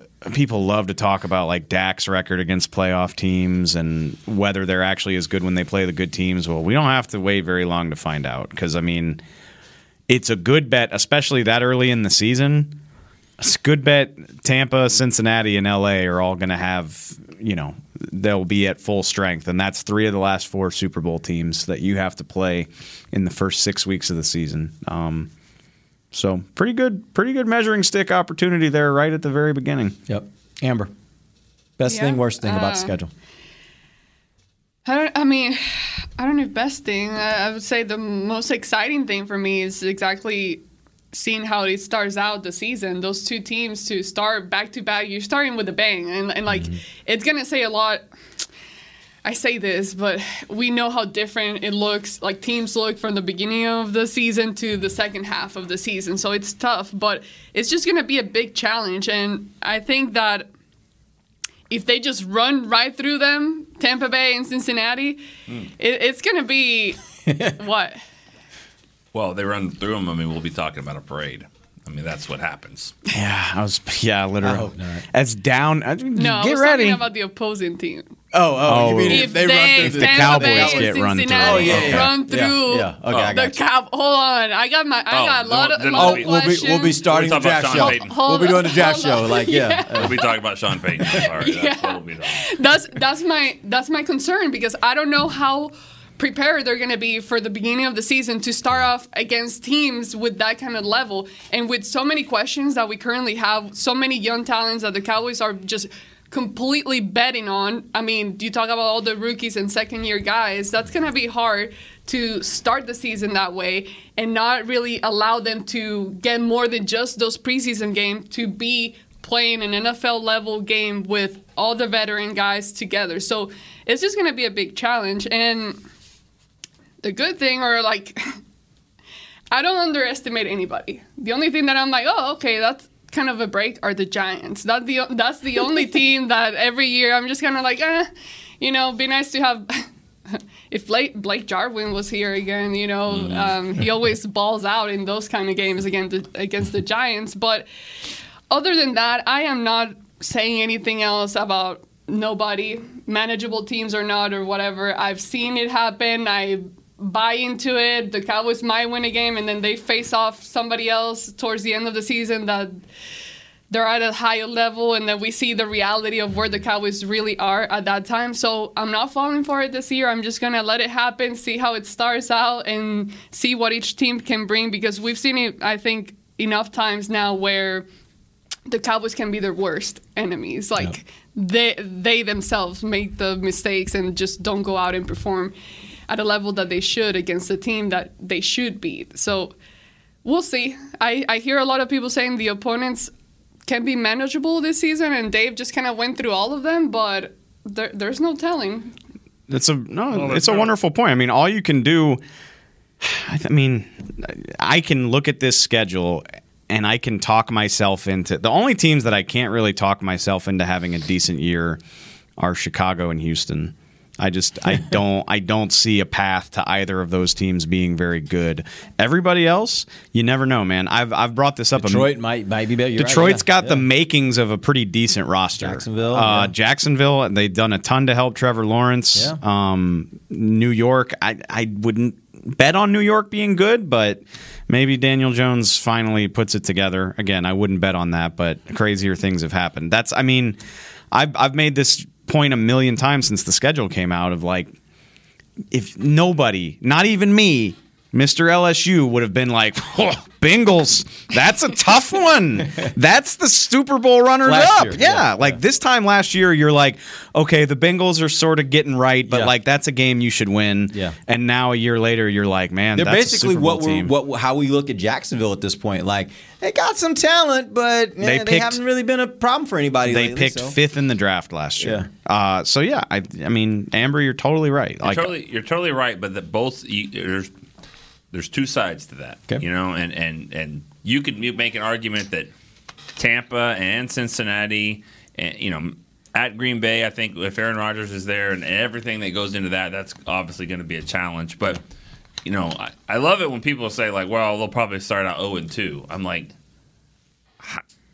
talk about like Dak's record against playoff teams and whether they're actually as good when they play the good teams. Well, we don't have to wait very long to find out because, I mean, it's a good bet, especially that early in the season. It's a good bet Tampa, Cincinnati, and L.A. are all going to have, you know, they'll be at full strength, and that's 3 of the last 4 Super Bowl teams that you have to play in the first 6 weeks of the season. So pretty good measuring stick opportunity there right at the very beginning. Yep. Amber, best thing, worst thing about the schedule? I don't know if best thing. I would say the most exciting thing for me is exactly seeing how it starts out the season. Those 2 teams to start back-to-back, you're starting with a bang. And it's going to say a lot. I say this, but we know how different it looks, like teams look from the beginning of the season to the second half of the season. So it's tough, but it's just going to be a big challenge. And I think that if they just run right through them, Tampa Bay and Cincinnati, it's going to be what? Well, they run through them. I mean, we'll be talking about a parade. I mean, that's what happens. Yeah, literally. I hope not. As down. I mean, I was talking about the opposing team. Oh, you mean if the Cowboys get run through. Oh, yeah. Run through. Yeah. Okay, I got you. Hold on. I got a lot of questions. We'll be starting the draft show. We'll be doing the draft show. Like, yeah. We'll be talking about Sean Payton. Sorry. That's what we'll be talking about. That's my concern, because I don't know how prepared they're going to be for the beginning of the season to start off against teams with that kind of level and with so many questions that we currently have, so many young talents that the Cowboys are just completely betting on. I mean, you talk about all the rookies and second-year guys. That's going to be hard to start the season that way and not really allow them to get more than just those preseason games to be playing an NFL-level game with all the veteran guys together. So it's just going to be a big challenge. And the good thing, or like, I don't underestimate anybody. The only thing that I'm like, oh, okay, that's kind of a break, are the Giants. That's the only team that every year I'm just kind of like, be nice to have. If Blake Jarwin was here again, he always balls out in those kind of games against the Giants. But other than that, I am not saying anything else about nobody, manageable teams or not or whatever. I've seen it happen. I buy into it. The Cowboys might win a game, and then they face off somebody else towards the end of the season that they're at a higher level, and then we see the reality of where the Cowboys really are at that time. So I'm not falling for it this year. I'm just going to let it happen, see how it starts out, and see what each team can bring, because we've seen it, I think, enough times now where the Cowboys can be their worst enemies. Like, they themselves make the mistakes and just don't go out and perform at a level that they should against the team that they should beat. So we'll see. I hear a lot of people saying the opponents can be manageable this season, and Dave just kind of went through all of them, but there's no telling. It's a wonderful point. I mean, all you can do, I can look at this schedule and I can talk myself into, the only teams that I can't really talk myself into having a decent year are Chicago and Houston. I don't see a path to either of those teams being very good. Everybody else, you never know, man. I've brought this up. Detroit might be better. Detroit's got the makings of a pretty decent roster. Jacksonville, and they've done a ton to help Trevor Lawrence. Yeah. New York, I wouldn't bet on New York being good, but maybe Daniel Jones finally puts it together. Again, I wouldn't bet on that, but crazier things have happened. I've made this point a million times since the schedule came out of, like, if nobody, not even me, Mr. LSU, would have been like, oh, Bengals, that's a tough one. That's the Super Bowl runners up. This time last year, you're like, okay, the Bengals are sort of getting right, but like, that's a game you should win. Yeah. And now a year later, you're like, man, they're that's basically a Super Bowl team. How we look at Jacksonville at this point. Like, they got some talent, but they haven't really been a problem for anybody. They lately, picked fifth in the draft last year. Yeah. Amber, you're totally right. You're totally right, but there's two sides to that, and you could make an argument that Tampa and Cincinnati, and, at Green Bay, I think if Aaron Rodgers is there and everything that goes into that, that's obviously going to be a challenge. But, I love it when people say, like, well, they'll probably start out 0-2. I'm like,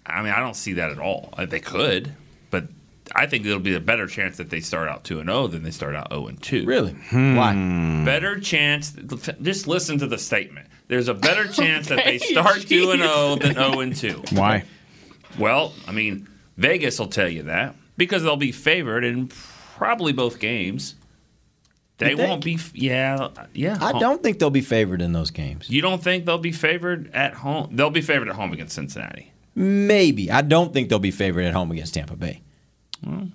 I don't see that at all. They could, but I think it'll be a better chance that they start out 2-0 than they start out 0-2. Really? Why? Better chance. Just listen to the statement. There's a better chance that they start 2-0 than 0-2. Why? Well, Vegas will tell you that because they'll be favored in probably both games. They won't be. Yeah. I don't think they'll be favored in those games. You don't think they'll be favored at home? They'll be favored at home against Cincinnati. Maybe. I don't think they'll be favored at home against Tampa Bay. Well,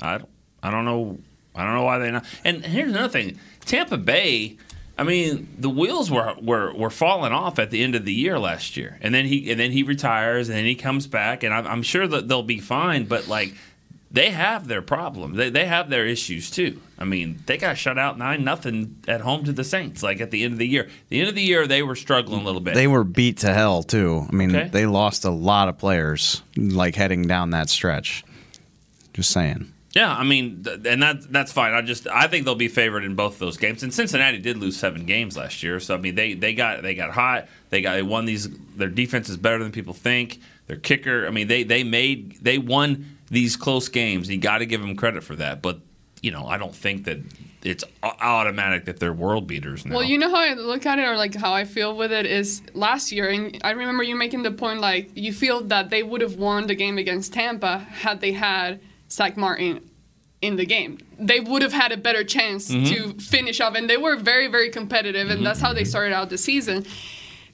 I don't know why they're not. And here's another thing. Tampa Bay, the wheels were falling off at the end of the year last year. And then he retires, and then he comes back, and I'm sure that they'll be fine, but like, they have their problem. They have their issues too. They got shut out 9-0 at home to the Saints. Like, at the end of the year, they were struggling a little bit. They were beat to hell too. They lost a lot of players, like, heading down that stretch. Just saying. Yeah, and that's fine. I think they'll be favored in both those games. And Cincinnati did lose 7 games last year, so they got hot. They won these. Their defense is better than people think. Their kicker, they won these close games. You got to give them credit for that. But you know, I don't think that it's automatic that they're world beaters now. Well, you know how I look at it, or like how I feel with it, is last year, and I remember you making the point, like, you feel that they would have won the game against Tampa had they had Zach Martin in the game. They would have had a better chance to finish off, and they were very, very competitive, and that's how they started out the season.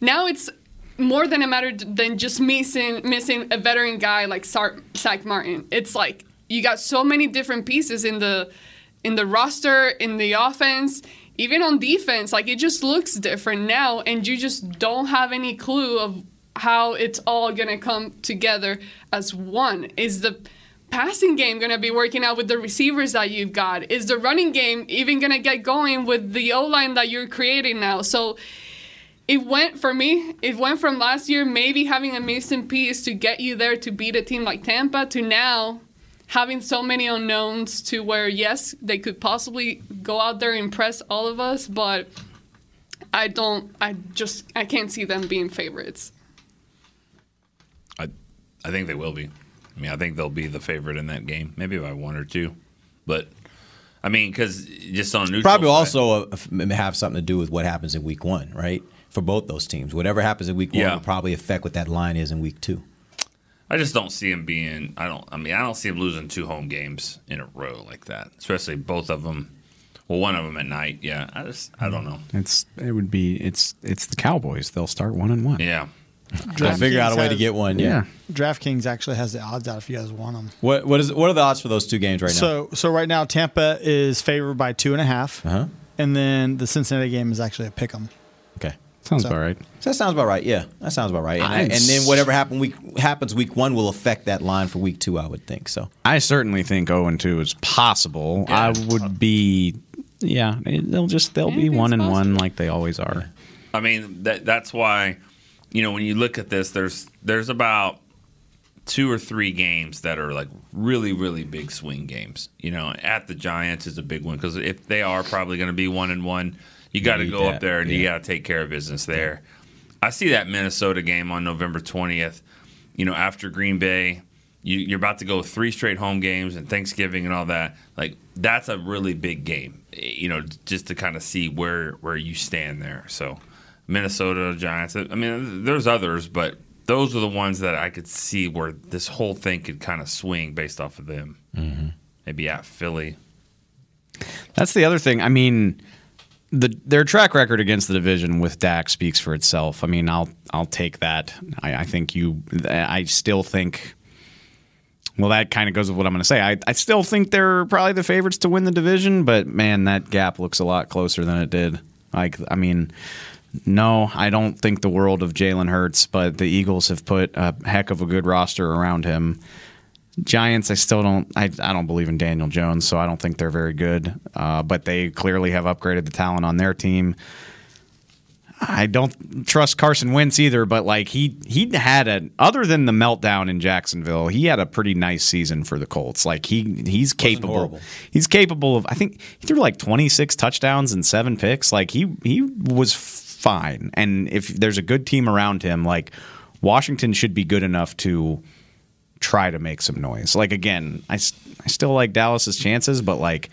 Now it's more than a matter than just missing a veteran guy like Zach Martin. It's like you got so many different pieces in the roster, in the offense, even on defense. Like, it just looks different now, and you just don't have any clue of how it's all going to come together as one. Is the passing game going to be working out with the receivers that you've got? Is the running game even going to get going with the O-line that you're creating now? So it went from last year maybe having a missing piece to get you there to beat a team like Tampa to now having so many unknowns to where, yes, they could possibly go out there and impress all of us, but I can't see them being favorites. I think they will be. I mean, I think they'll be the favorite in that game, maybe by one or two. But, I mean, because just on neutral probably side, also have something to do with what happens in week one, right, for both those teams. Whatever happens in week one will probably affect what that line is in week two. I just don't see him being – I don't see him losing two home games in a row like that, especially both of them. Well, one of them at night, yeah. I don't know. It's the Cowboys. They'll start 1-1. Yeah. Draft figure Kings out a way to get one. Yeah. DraftKings actually has the odds out if you guys want them. What are the odds for those two games right now? So right now Tampa is favored by 2.5, and then the Cincinnati game is actually a pick 'em. Okay, about right. So that sounds about right. Yeah, that sounds about right. And then whatever happens week one will affect that line for week two, I would think. So I certainly think 0-2 is possible. Yeah. I would be. Yeah, they'll be 1-1 like they always are. I mean that's why. You know, when you look at this, there's about 2 or 3 games that are like really, really big swing games. You know, at the Giants is a big one because if they are probably going to be 1-1, you got to go up there and you got to take care of business there. I see that Minnesota game on November 20th. You know, after Green Bay, you're about to go 3 straight home games and Thanksgiving and all that. Like, that's a really big game. You know, just to kind of see where you stand there. So. Minnesota Giants. I mean, there's others, but those are the ones that I could see where this whole thing could kind of swing based off of them. Mm-hmm. Maybe at Philly. That's the other thing. I mean, their track record against the division with Dak speaks for itself. I mean, I'll take that. I still think. Well, that kind of goes with what I'm going to say. I still think they're probably the favorites to win the division, but man, that gap looks a lot closer than it did. Like, I mean. No, I don't think the world of Jalen Hurts, but the Eagles have put a heck of a good roster around him. Giants, I still don't. I don't believe in Daniel Jones, so I don't think they're very good. But they clearly have upgraded the talent on their team. I don't trust Carson Wentz either, but like he had other than the meltdown in Jacksonville, he had a pretty nice season for the Colts. Like he's capable. He's capable of. I think he threw like 26 touchdowns and 7 picks. Like he was fine, and if there's a good team around him, like Washington should be good enough to try to make some noise. Like again, I still like Dallas's chances, but like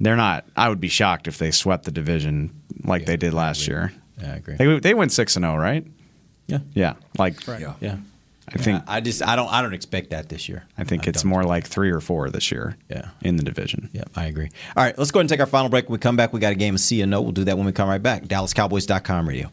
they're not. I would be shocked if they swept the division like they did last year. Yeah, I agree. They went 6-0, right? Yeah, yeah. Like, right. Yeah. I think I don't expect that this year. I think it's more like 3 or 4 this year. Yeah, in the division. Yeah, I agree. All right, let's go ahead and take our final break. When we come back, we got a game of C and O. We'll do that when we come right back. DallasCowboys.com radio.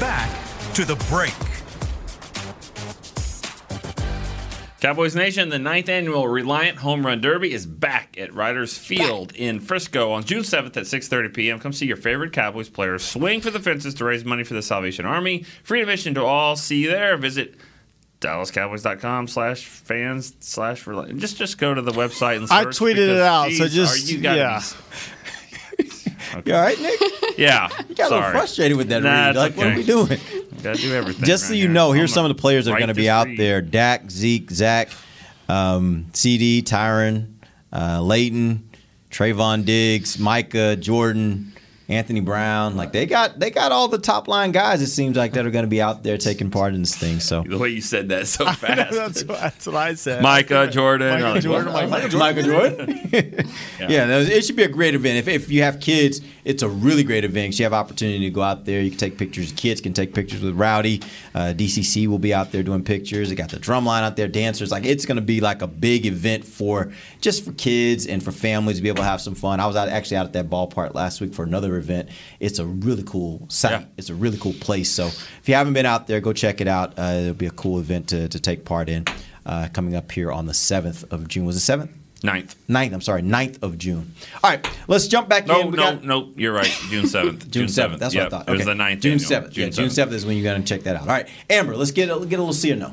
Back to the break. Cowboys Nation, the 9th annual Reliant Home Run Derby is back at Riders Field in Frisco on June 7th at 6:30 p.m. Come see your favorite Cowboys players swing for the fences to raise money for the Salvation Army. Free admission to all. See you there. Visit DallasCowboys.com/fans. Just go to the website and search. I tweeted it out. Geez, so just are you guys? Okay. You all right, Nick? Yeah. You got a little frustrated with that read. Like, okay. What are we doing? Got to do everything. Just so you know, here's some of the players that are going to be out there. Dak, Zeke, Zach, CD, Tyron, Layton, Trayvon Diggs, Micah, Jordan, Anthony Brown. Like, they got all the top-line guys, it seems like, that are going to be out there taking part in this thing. So the way you said that so fast. That's what I said. Micah, Jordan. Micah Jordan. Yeah, it should be a great event. If you have kids, it's a really great event. You have opportunity to go out there. You can take pictures. Kids can take pictures with Rowdy. DCC will be out there doing pictures. They got the drum line out there, dancers. Like, it's going to be like a big event for kids and for families to be able to have some fun. I was out at that ballpark last week for another event. It's a really cool site. Yeah. It's a really cool place. So if you haven't been out there, go check it out. It'll be a cool event to take part in coming up here on the 7th of June. Was it 7th? 9th of June. All right, let's jump back in. No, you're right. June 7th. June 7th. That's what I thought. Okay. It was the 9th. June 7th. Yeah, June 7th is when you got to check that out. All right, Amber, let's get a little see or no.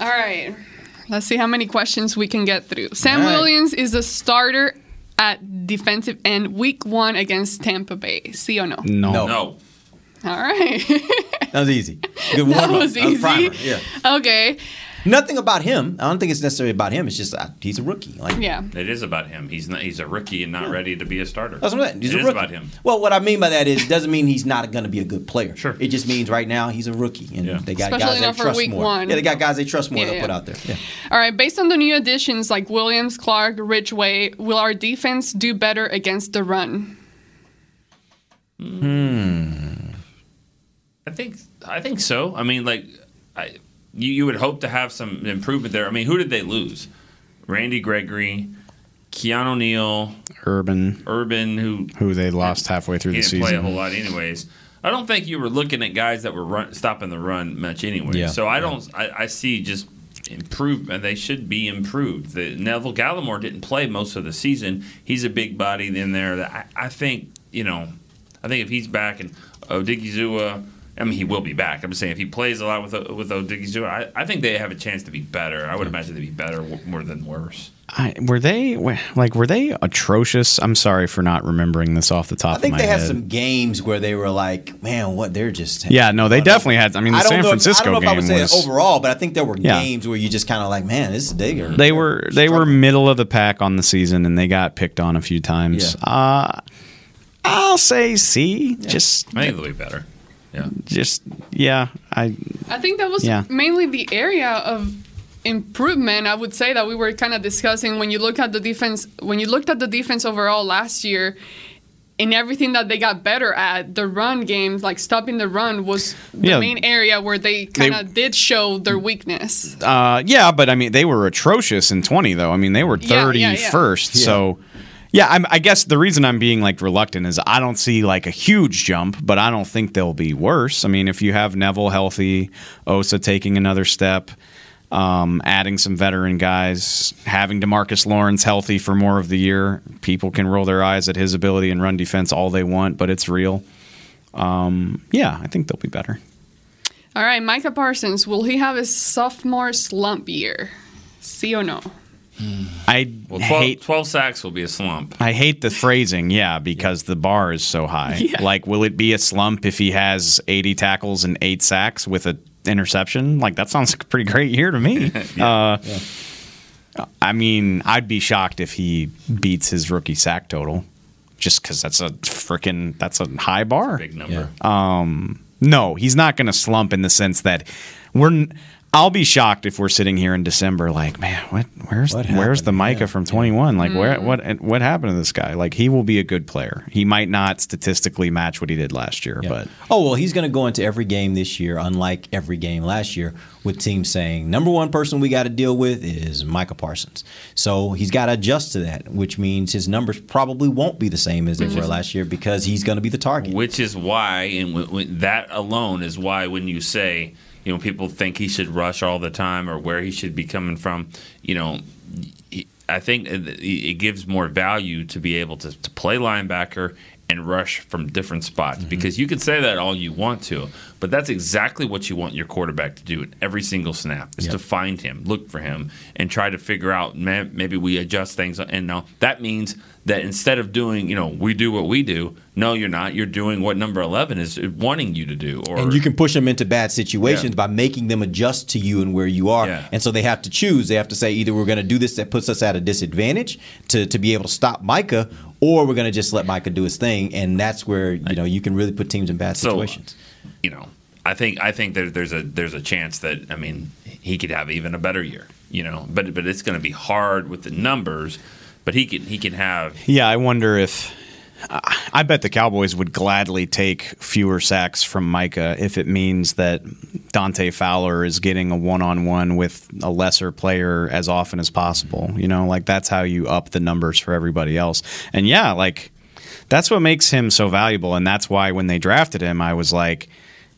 All right. Let's see how many questions we can get through. Sam Williams is a starter at defensive end week 1 against Tampa Bay. See or no? No. All right. That was easy. Good warm-up. That was easy. Primer. Yeah. Okay. Nothing about him. I don't think it's necessarily about him. It's just he's a rookie. It is about him. He's a rookie and not ready to be a starter. That's what I'm saying. He's a rookie. It is about him. Well, what I mean by that is it doesn't mean he's not going to be a good player. Sure. It just means right now he's a rookie, and they got guys they trust more. Yeah, they got guys they trust more. They'll put out there. Yeah. All right. Based on the new additions like Williams, Clark, Ridgeway, will our defense do better against the run? I think so. I mean, You would hope to have some improvement there. I mean, who did they lose? Randy Gregory, Keanu Neal. Urban, who they lost halfway through the season. He didn't play a whole lot anyways. I don't think you were looking at guys that were stopping the run much anyway. Yeah. So I see just improvement. They should be improved. Neville Gallimore didn't play most of the season. He's a big body in there. I think if he's back and Odighizuwa, I mean, he will be back. I'm just saying, if he plays a lot with Odighizuwa, I think they have a chance to be better. I would imagine they'd be better more than worse. Were they atrocious? I'm sorry for not remembering this off the top of my head. I think they had some games where they were like, man, what they're just. Yeah, no, they definitely had. I mean, the San Francisco game was. I don't know if I would say overall, but I think there were games where you just kind of like, man, this is digger. They were middle of the pack on the season, and they got picked on a few times. Yeah. I'll say C. Yeah. I think they'll be better. Yeah. I think that was mainly the area of improvement, I would say, that we were kind of discussing when you look at the defense. When you looked at the defense overall last year, in everything that they got better at, the run game, like stopping the run, was the main area where they kind of did show their weakness. But I mean, they were atrocious in 20 though. I mean, they were 31st, so. Yeah, I guess the reason I'm being reluctant is I don't see a huge jump, but I don't think they'll be worse. I mean, if you have Neville healthy, Osa taking another step, Adding some veteran guys, having DeMarcus Lawrence healthy for more of the year. People can roll their eyes at his ability and run defense all they want, but it's real. Yeah, I think they'll be better. All right, Micah Parsons, will he have his sophomore slump year? See or no? I hate 12 sacks will be a slump. I hate the phrasing, yeah, because the bar is so high. Yeah. Like, will it be a slump if he has 80 tackles and 8 sacks with an interception? Like, that sounds like a pretty great year to me. I mean, I'd be shocked if he beats his rookie sack total, just because that's a high bar. That's a big number. Yeah. No, he's not going to slump in the sense that I'll be shocked if we're sitting here in December, like, man, where's the Micah from 21? Like, what happened to this guy? Like, he will be a good player. He might not statistically match what he did last year, but he's going to go into every game this year, unlike every game last year, with teams saying number one person we got to deal with is Micah Parsons. So he's got to adjust to that, which means his numbers probably won't be the same as they were last year because he's going to be the target. Which is why, and that alone is why, when you say, you know, people think he should rush all the time or where he should be coming from. You know, I think it gives more value to be able to play linebacker and rush from different spots, because you can say that all you want to, but that's exactly what you want your quarterback to do in every single snap is to find him, look for him, and try to figure out, man, maybe we adjust things. And now that means that instead of doing, we do what we do, no, you're not. You're doing what number 11 is wanting you to do. And you can push them into bad situations by making them adjust to you and where you are. Yeah. And so they have to choose. They have to say either we're going to do this that puts us at a disadvantage to be able to stop Micah, or we're going to just let Micah do his thing. And that's where you can really put teams in bad situations. So, I think that there's a chance that he could have even a better year. But it's going to be hard with the numbers. But he can have. Yeah, I wonder if. I bet the Cowboys would gladly take fewer sacks from Micah if it means that Dante Fowler is getting a one-on-one with a lesser player as often as possible. That's how you up the numbers for everybody else. And that's what makes him so valuable. And that's why when they drafted him, I was like,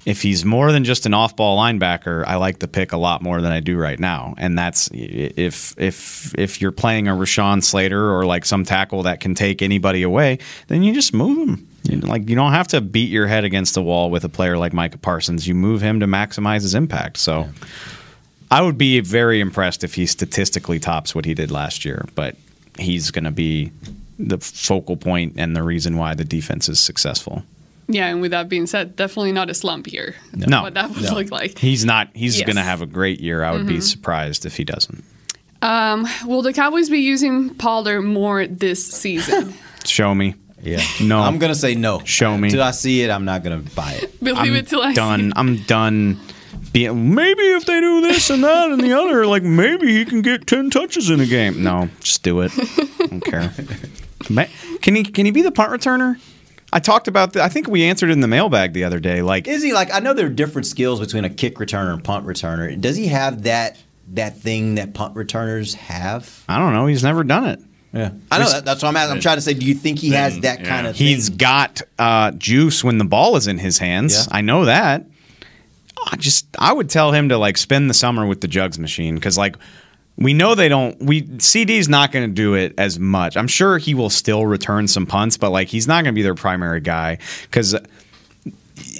if he's more than just an off-ball linebacker, I like the pick a lot more than I do right now. And that's if you're playing a Rashawn Slater or some tackle that can take anybody away, then you just move him. You don't have to beat your head against the wall with a player like Micah Parsons. You move him to maximize his impact. So I would be very impressed if he statistically tops what he did last year, but he's going to be the focal point and the reason why the defense is successful. Yeah, and with that being said, definitely not a slump year. No. What that would look like. He's not. He's going to have a great year. I would be surprised if he doesn't. Will the Cowboys be using Pollard more this season? Show me. Yeah. No. I'm going to say no. Show me. Till I see it, I'm not going to buy it. Believe it till I see it. I'm done. Maybe if they do this and that and the other, maybe he can get 10 touches in a game. No, just do it. I don't care. Can he be the punt returner? I talked about I think we answered in the mailbag the other day. Is he I know there are different skills between a kick returner and punt returner. Does he have that thing that punt returners have? I don't know. He's never done it. Yeah, I know. That's what I'm asking. I'm trying to say, do you think he has that kind of thing? He's got juice when the ball is in his hands. Yeah. I know that. I would tell him to spend the summer with the jugs machine because we know they don't. CD's not going to do it as much. I'm sure he will still return some punts, but he's not going to be their primary guy because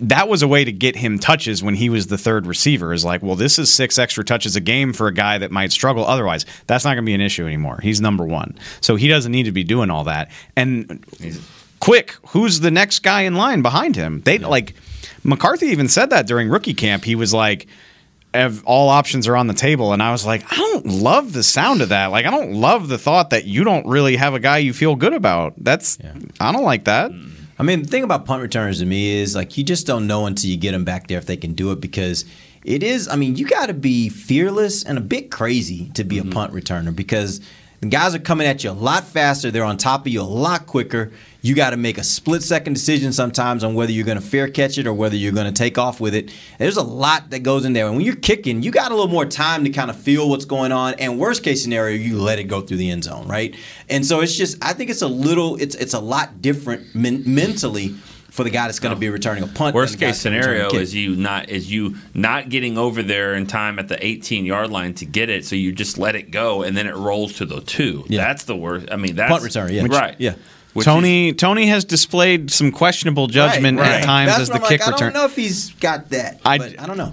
that was a way to get him touches when he was the third receiver. Is this is 6 extra touches a game for a guy that might struggle otherwise. That's not going to be an issue anymore. He's number one, so he doesn't need to be doing all that. And quick, who's the next guy in line behind him? McCarthy even said that during rookie camp. He was like, all options are on the table, and I was like, I don't love the sound of that. I don't love the thought that you don't really have a guy you feel good about. I don't like that. The thing about punt returners to me is you just don't know until you get them back there if they can do it, because it is. You got to be fearless and a bit crazy to be a punt returner, because the guys are coming at you a lot faster. They're on top of you a lot quicker. You got to make a split-second decision sometimes on whether you're going to fair catch it or whether you're going to take off with it. There's a lot that goes in there. And when you're kicking, you got a little more time to kind of feel what's going on. And worst-case scenario, you let it go through the end zone, right? And so it's just – I think it's a lot different mentally for the guy that's going to be returning a punt. Worst case scenario is you not getting over there in time at the 18-yard line to get it, so you just let it go and then it rolls to the 2. Yeah. That's the worst. I mean, that's punt return. Yeah, right. Yeah. Which Tony has displayed some questionable judgment at times as the kick return. I don't know if he's got that. I don't know.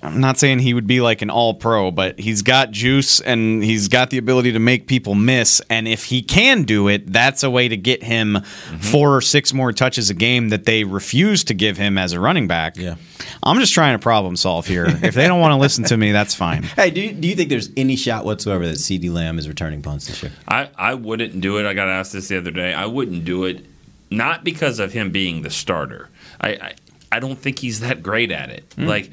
I'm not saying he would be like an all-pro, but he's got juice and he's got the ability to make people miss. And if he can do it, that's a way to get him 4 or 6 more touches a game that they refuse to give him as a running back. Yeah, I'm just trying to problem solve here. If they don't want to listen to me, that's fine. Hey, do you think there's any shot whatsoever that CeeDee Lamb is returning punts this year? I wouldn't do it. I got asked this the other day. I wouldn't do it, not because of him being the starter. I don't think he's that great at it. Like,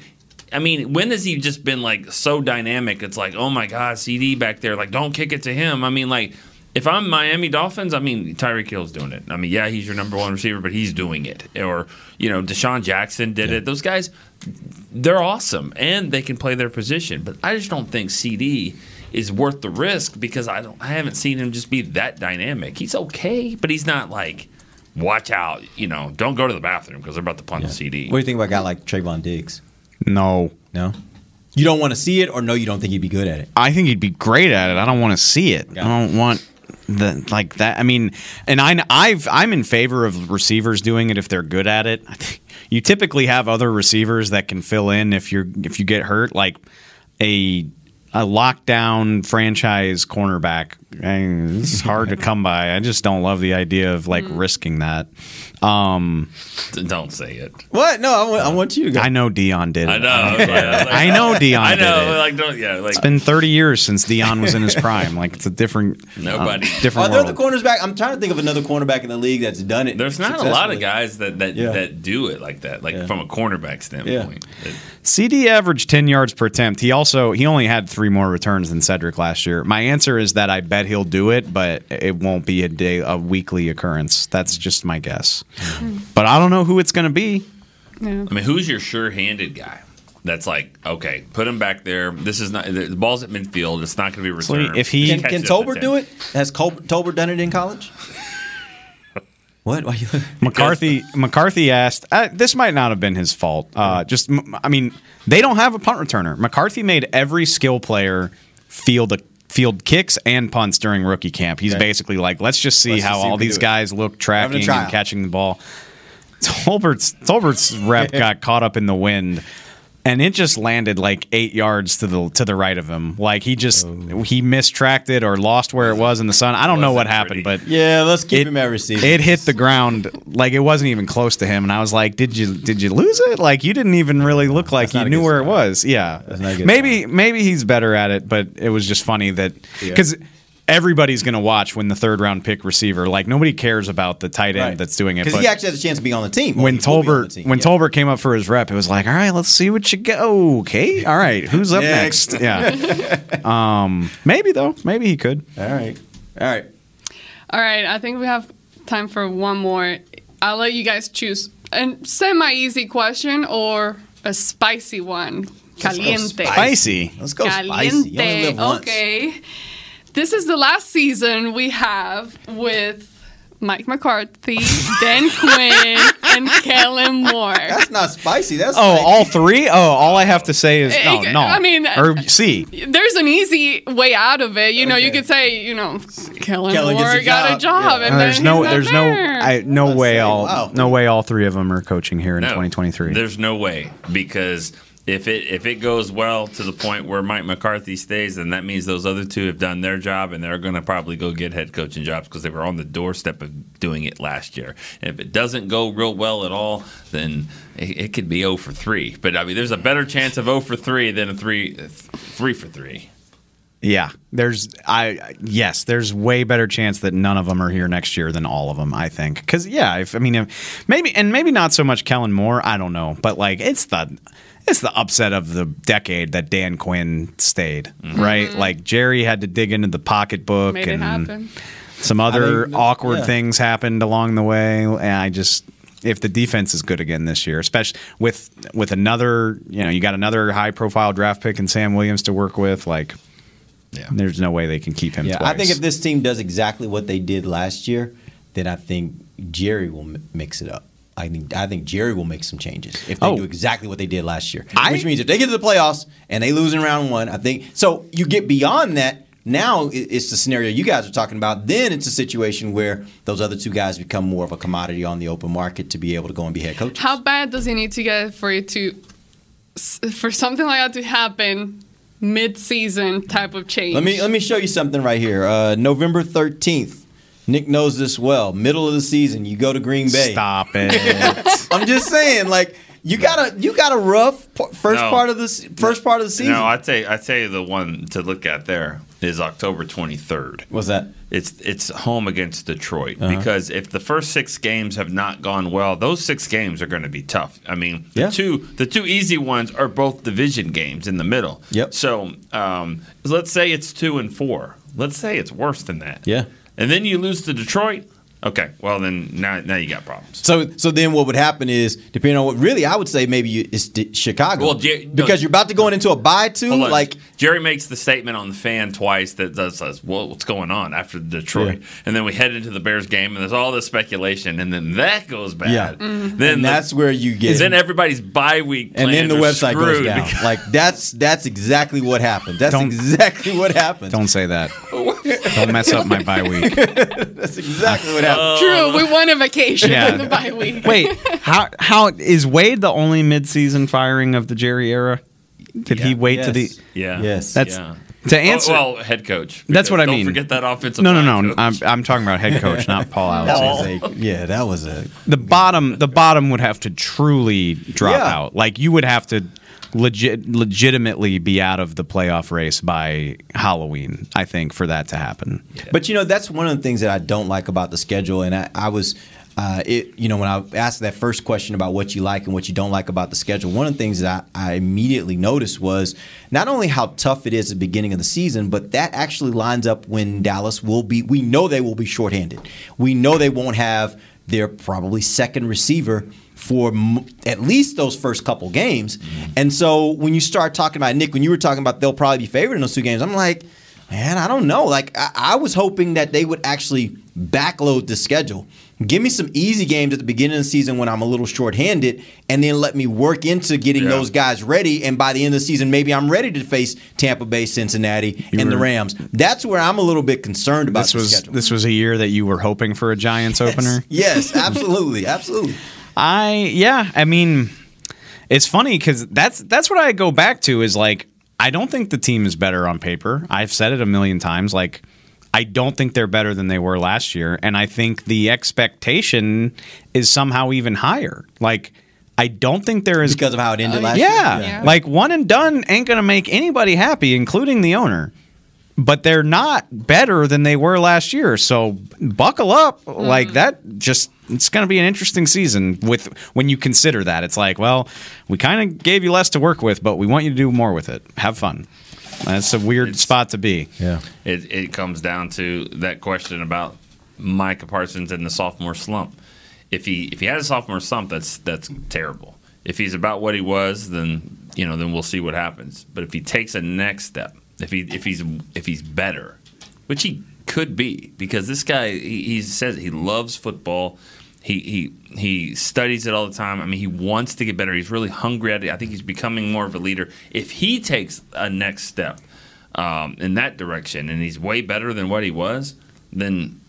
I mean, when has he just been, like, so dynamic? It's like, oh, my God, CeeDee back there. Like, don't kick it to him. I mean, like, if I'm Miami Dolphins, I mean, Tyreek Hill's doing it. I mean, yeah, he's your number one receiver, but he's doing it. Or, you know, Deshaun Jackson did it. Those guys, they're awesome, and they can play their position. But I just don't think CeeDee is worth the risk because I haven't seen him just be that dynamic. He's okay, but he's not, like, watch out. You know, don't go to the bathroom because they're about to punt the CeeDee. What do you think about a guy like Trayvon Diggs? No. You don't want to see it, or no, you don't think he'd be good at it? I think he'd be great at it. I don't want to see it. Yeah. I don't want like that. I mean, and I'm in favor of receivers doing it if they're good at it. You typically have other receivers that can fill in if you get hurt, like a lockdown franchise cornerback. It's hard to come by. I just don't love the idea of like risking that. Don't say it. What? No, I want you to go. I know Dion did it. I know. I know Dion. I know. Did it. Like, don't, yeah, like, it's been 30 years since Dion was in his prime. Like it's a different world. Are there the cornerbacks? I'm trying to think of another cornerback in the league that's done it. There's not a lot of guys that do it like that. Like from a cornerback standpoint. Yeah. CeeDee averaged 10 yards per attempt. He only had 3 more returns than Cedric last year. My answer is that I bet he'll do it, but it won't be a weekly occurrence. That's just my guess. But I don't know who it's going to be. No. I mean, who's your sure-handed guy? That's like, okay, put him back there. This is not the ball's at midfield. It's not going to be returned. So can Tolbert do it? Has Tolbert done it in college? What? Why you McCarthy asked. This might not have been his fault. I mean, they don't have a punt returner. McCarthy made every skill player field kicks and punts during rookie camp. He's basically like, let's just see how all these guys look tracking and catching the ball. Tolbert's rep got caught up in the wind. And it just landed like 8 yards to the right of him. Like he mistracked it or lost where it was in the sun. I don't know what happened, but yeah, let's keep him every season. It hit the ground like it wasn't even close to him, and I was like, "Did you lose it? Like you didn't even really look like you knew where it was." Yeah, maybe he's better at it, but it was just funny that because. Everybody's going to watch when the third-round pick receiver. Like, nobody cares about the tight end that's doing it. Because he actually has a chance to be on the team. When Tolbert came up for his rep, it was like, all right, let's see what you get. Okay, all right, who's up next? Yeah. Maybe, though. Maybe he could. All right, I think we have time for one more. I'll let you guys choose a semi-easy question or a spicy one. Caliente. Spicy. Let's go spicy. You only live once. Okay. This is the last season we have with Mike McCarthy, Dan Quinn, and Kellen Moore. That's not spicy. That's all three? Oh, all I have to say is no. I mean, or C. There's an easy way out of it. You know, you could say, you know, Kellen Moore got a job, and there's no, no way all three of them are coaching here in 2023. There's no way because. If it goes well to the point where Mike McCarthy stays, then that means those other two have done their job, and they're going to probably go get head coaching jobs because they were on the doorstep of doing it last year. And if it doesn't go real well at all, then it could be 0 for 3. But, I mean, there's a better chance of 0 for 3 than a 3 for 3. Yeah, there's way better chance that none of them are here next year than all of them, I think. Because, yeah, maybe not so much Kellen Moore, I don't know. But, like, it's the upset of the decade that Dan Quinn stayed, right? Like Jerry had to dig into the pocketbook and some other awkward things happened along the way. And if the defense is good again this year, especially with another, you know, you got another high profile draft pick and Sam Williams to work with, like there's no way they can keep him twice. I think if this team does exactly what they did last year, then I think Jerry will mix it up. I think Jerry will make some changes if they do exactly what they did last year. Which means if they get to the playoffs and they lose in round one, I think. So you get beyond that. Now it's the scenario you guys are talking about. Then it's a situation where those other two guys become more of a commodity on the open market to be able to go and be head coaches. How bad does it need to get for something like that to happen? Mid-season type of change. Let me show you something right here. November 13th. Nick knows this well. Middle of the season, you go to Green Bay. Stop it. I'm just saying, like, you got a rough first part of the season. No, I tell you the one to look at there is October 23rd. What's that? It's home against Detroit, because if the first six games have not gone well, those six games are going to be tough. I mean, the two easy ones are both division games in the middle. Yep. So let's say it's 2-4. Let's say it's worse than that. Yeah. And then you lose to Detroit. Okay, well then now you got problems. So then what would happen is, depending on what, really I would say maybe it's Chicago. Well, because you're about to go into a bye too. Like Jerry makes the statement on the fan twice that says, "Well, what's going on after Detroit?" Yeah. And then we head into the Bears game, and there's all this speculation, and then that goes bad. Yeah. Mm-hmm. Then that's where you get. Then everybody's bye week, and then the website goes down. Like that's exactly what happened. That's exactly what happened. Don't say that. Don't mess up my bye week. That's exactly what happened. True, we won a vacation in the bye week. Wait, how is Wade the only midseason firing of the Jerry era? Did he wait to the? Yeah, yes. That's to answer. Oh, well, head coach. That's what I mean. Don't forget that offensive. No. I'm talking about head coach, not Paul Allen. That was a the bottom would have to truly drop out. Like you would have to legitimately be out of the playoff race by Halloween, I think, for that to happen. But, that's one of the things that I don't like about the schedule. And I was, when I asked that first question about what you like and what you don't like about the schedule, one of the things that I immediately noticed was not only how tough it is at the beginning of the season, but that actually lines up when Dallas will be, we know they will be shorthanded. We know they won't have their probably second receiver for at least those first couple games. Mm-hmm. And so when you start talking about, Nick, when you were talking about they'll probably be favored in those two games, I'm like, man, I don't know. Like, I was hoping that they would actually backload the schedule. Give me some easy games at the beginning of the season when I'm a little shorthanded, and then let me work into getting those guys ready. And by the end of the season, maybe I'm ready to face Tampa Bay, Cincinnati, and the Rams. That's where I'm a little bit concerned about the schedule. This was a year that you were hoping for a Giants opener? Yes, absolutely, absolutely. It's funny because that's what I go back to is, like, I don't think the team is better on paper. I've said it a million times. Like, I don't think they're better than they were last year, and I think the expectation is somehow even higher. Like, I don't think there is because of how it ended last year. Yeah, like one and done ain't gonna make anybody happy, including the owner. But they're not better than they were last year, so buckle up. Mm-hmm. Like that, just it's going to be an interesting season. With when you consider that, it's like, well, we kind of gave you less to work with, but we want you to do more with it. Have fun. That's a weird spot to be. Yeah, it comes down to that question about Micah Parsons and the sophomore slump. If he had a sophomore slump, that's terrible. If he's about what he was, then then we'll see what happens. But if he takes a next step. If he's better, which he could be, because this guy he says he loves football, he studies it all the time. I mean, he wants to get better. He's really hungry at it. I think he's becoming more of a leader. If he takes a next step in that direction, and he's way better than what he was, then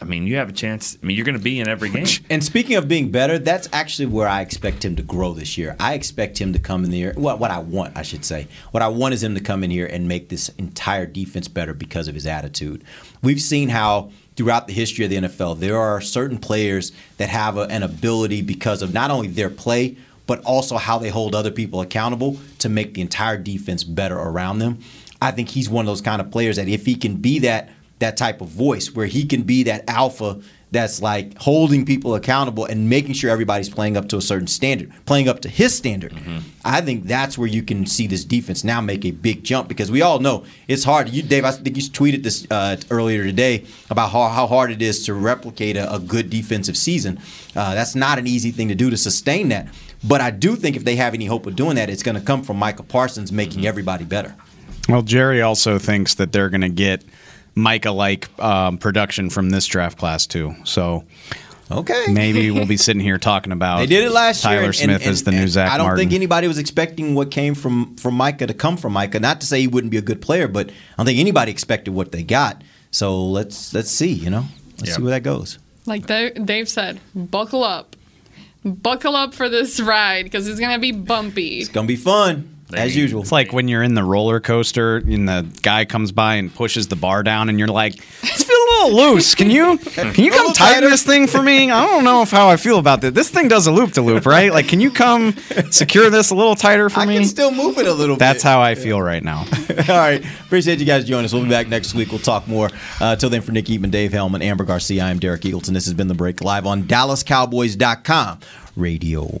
I mean, you have a chance. I mean, you're going to be in every game. And speaking of being better, that's actually where I expect him to grow this year. I expect him to come in there. Well, what I want, I should say. What I want is him to come in here and make this entire defense better because of his attitude. We've seen how throughout the history of the NFL, there are certain players that have an ability because of not only their play, but also how they hold other people accountable to make the entire defense better around them. I think he's one of those kind of players that if he can be that type of voice where he can be that alpha that's like holding people accountable and making sure everybody's playing up to a certain standard, playing up to his standard. Mm-hmm. I think that's where you can see this defense now make a big jump because we all know it's hard. You, Dave, I think you tweeted this earlier today about how hard it is to replicate a good defensive season. That's not an easy thing to do to sustain that. But I do think if they have any hope of doing that, it's going to come from Micah Parsons making everybody better. Well, Jerry also thinks that they're going to get Micah-like production from this draft class, too. So Okay. Maybe we'll be sitting here talking about. They did it last year. Tyler Smith is the new Zach Martin. I don't think anybody was expecting what came from Micah to come from Micah. Not to say he wouldn't be a good player, but I don't think anybody expected what they got. So let's see, you know, see where that goes. Like they've said, buckle up. Buckle up for this ride because it's going to be bumpy. It's going to be fun. As usual. It's like when you're in the roller coaster and the guy comes by and pushes the bar down and you're like, it's feeling a little loose. Can you come tighten this thing for me? I don't know how I feel about this. This thing does a loop-to-loop, right? Like, can you come secure this a little tighter for me? I can still move it a little bit. That's how I feel right now. All right. Appreciate you guys joining us. We'll be back next week. We'll talk more. Till then, for Nick Eatman, Dave Hellman, Amber Garcia, I'm Derek Eagleton. This has been The Break live on DallasCowboys.com radio.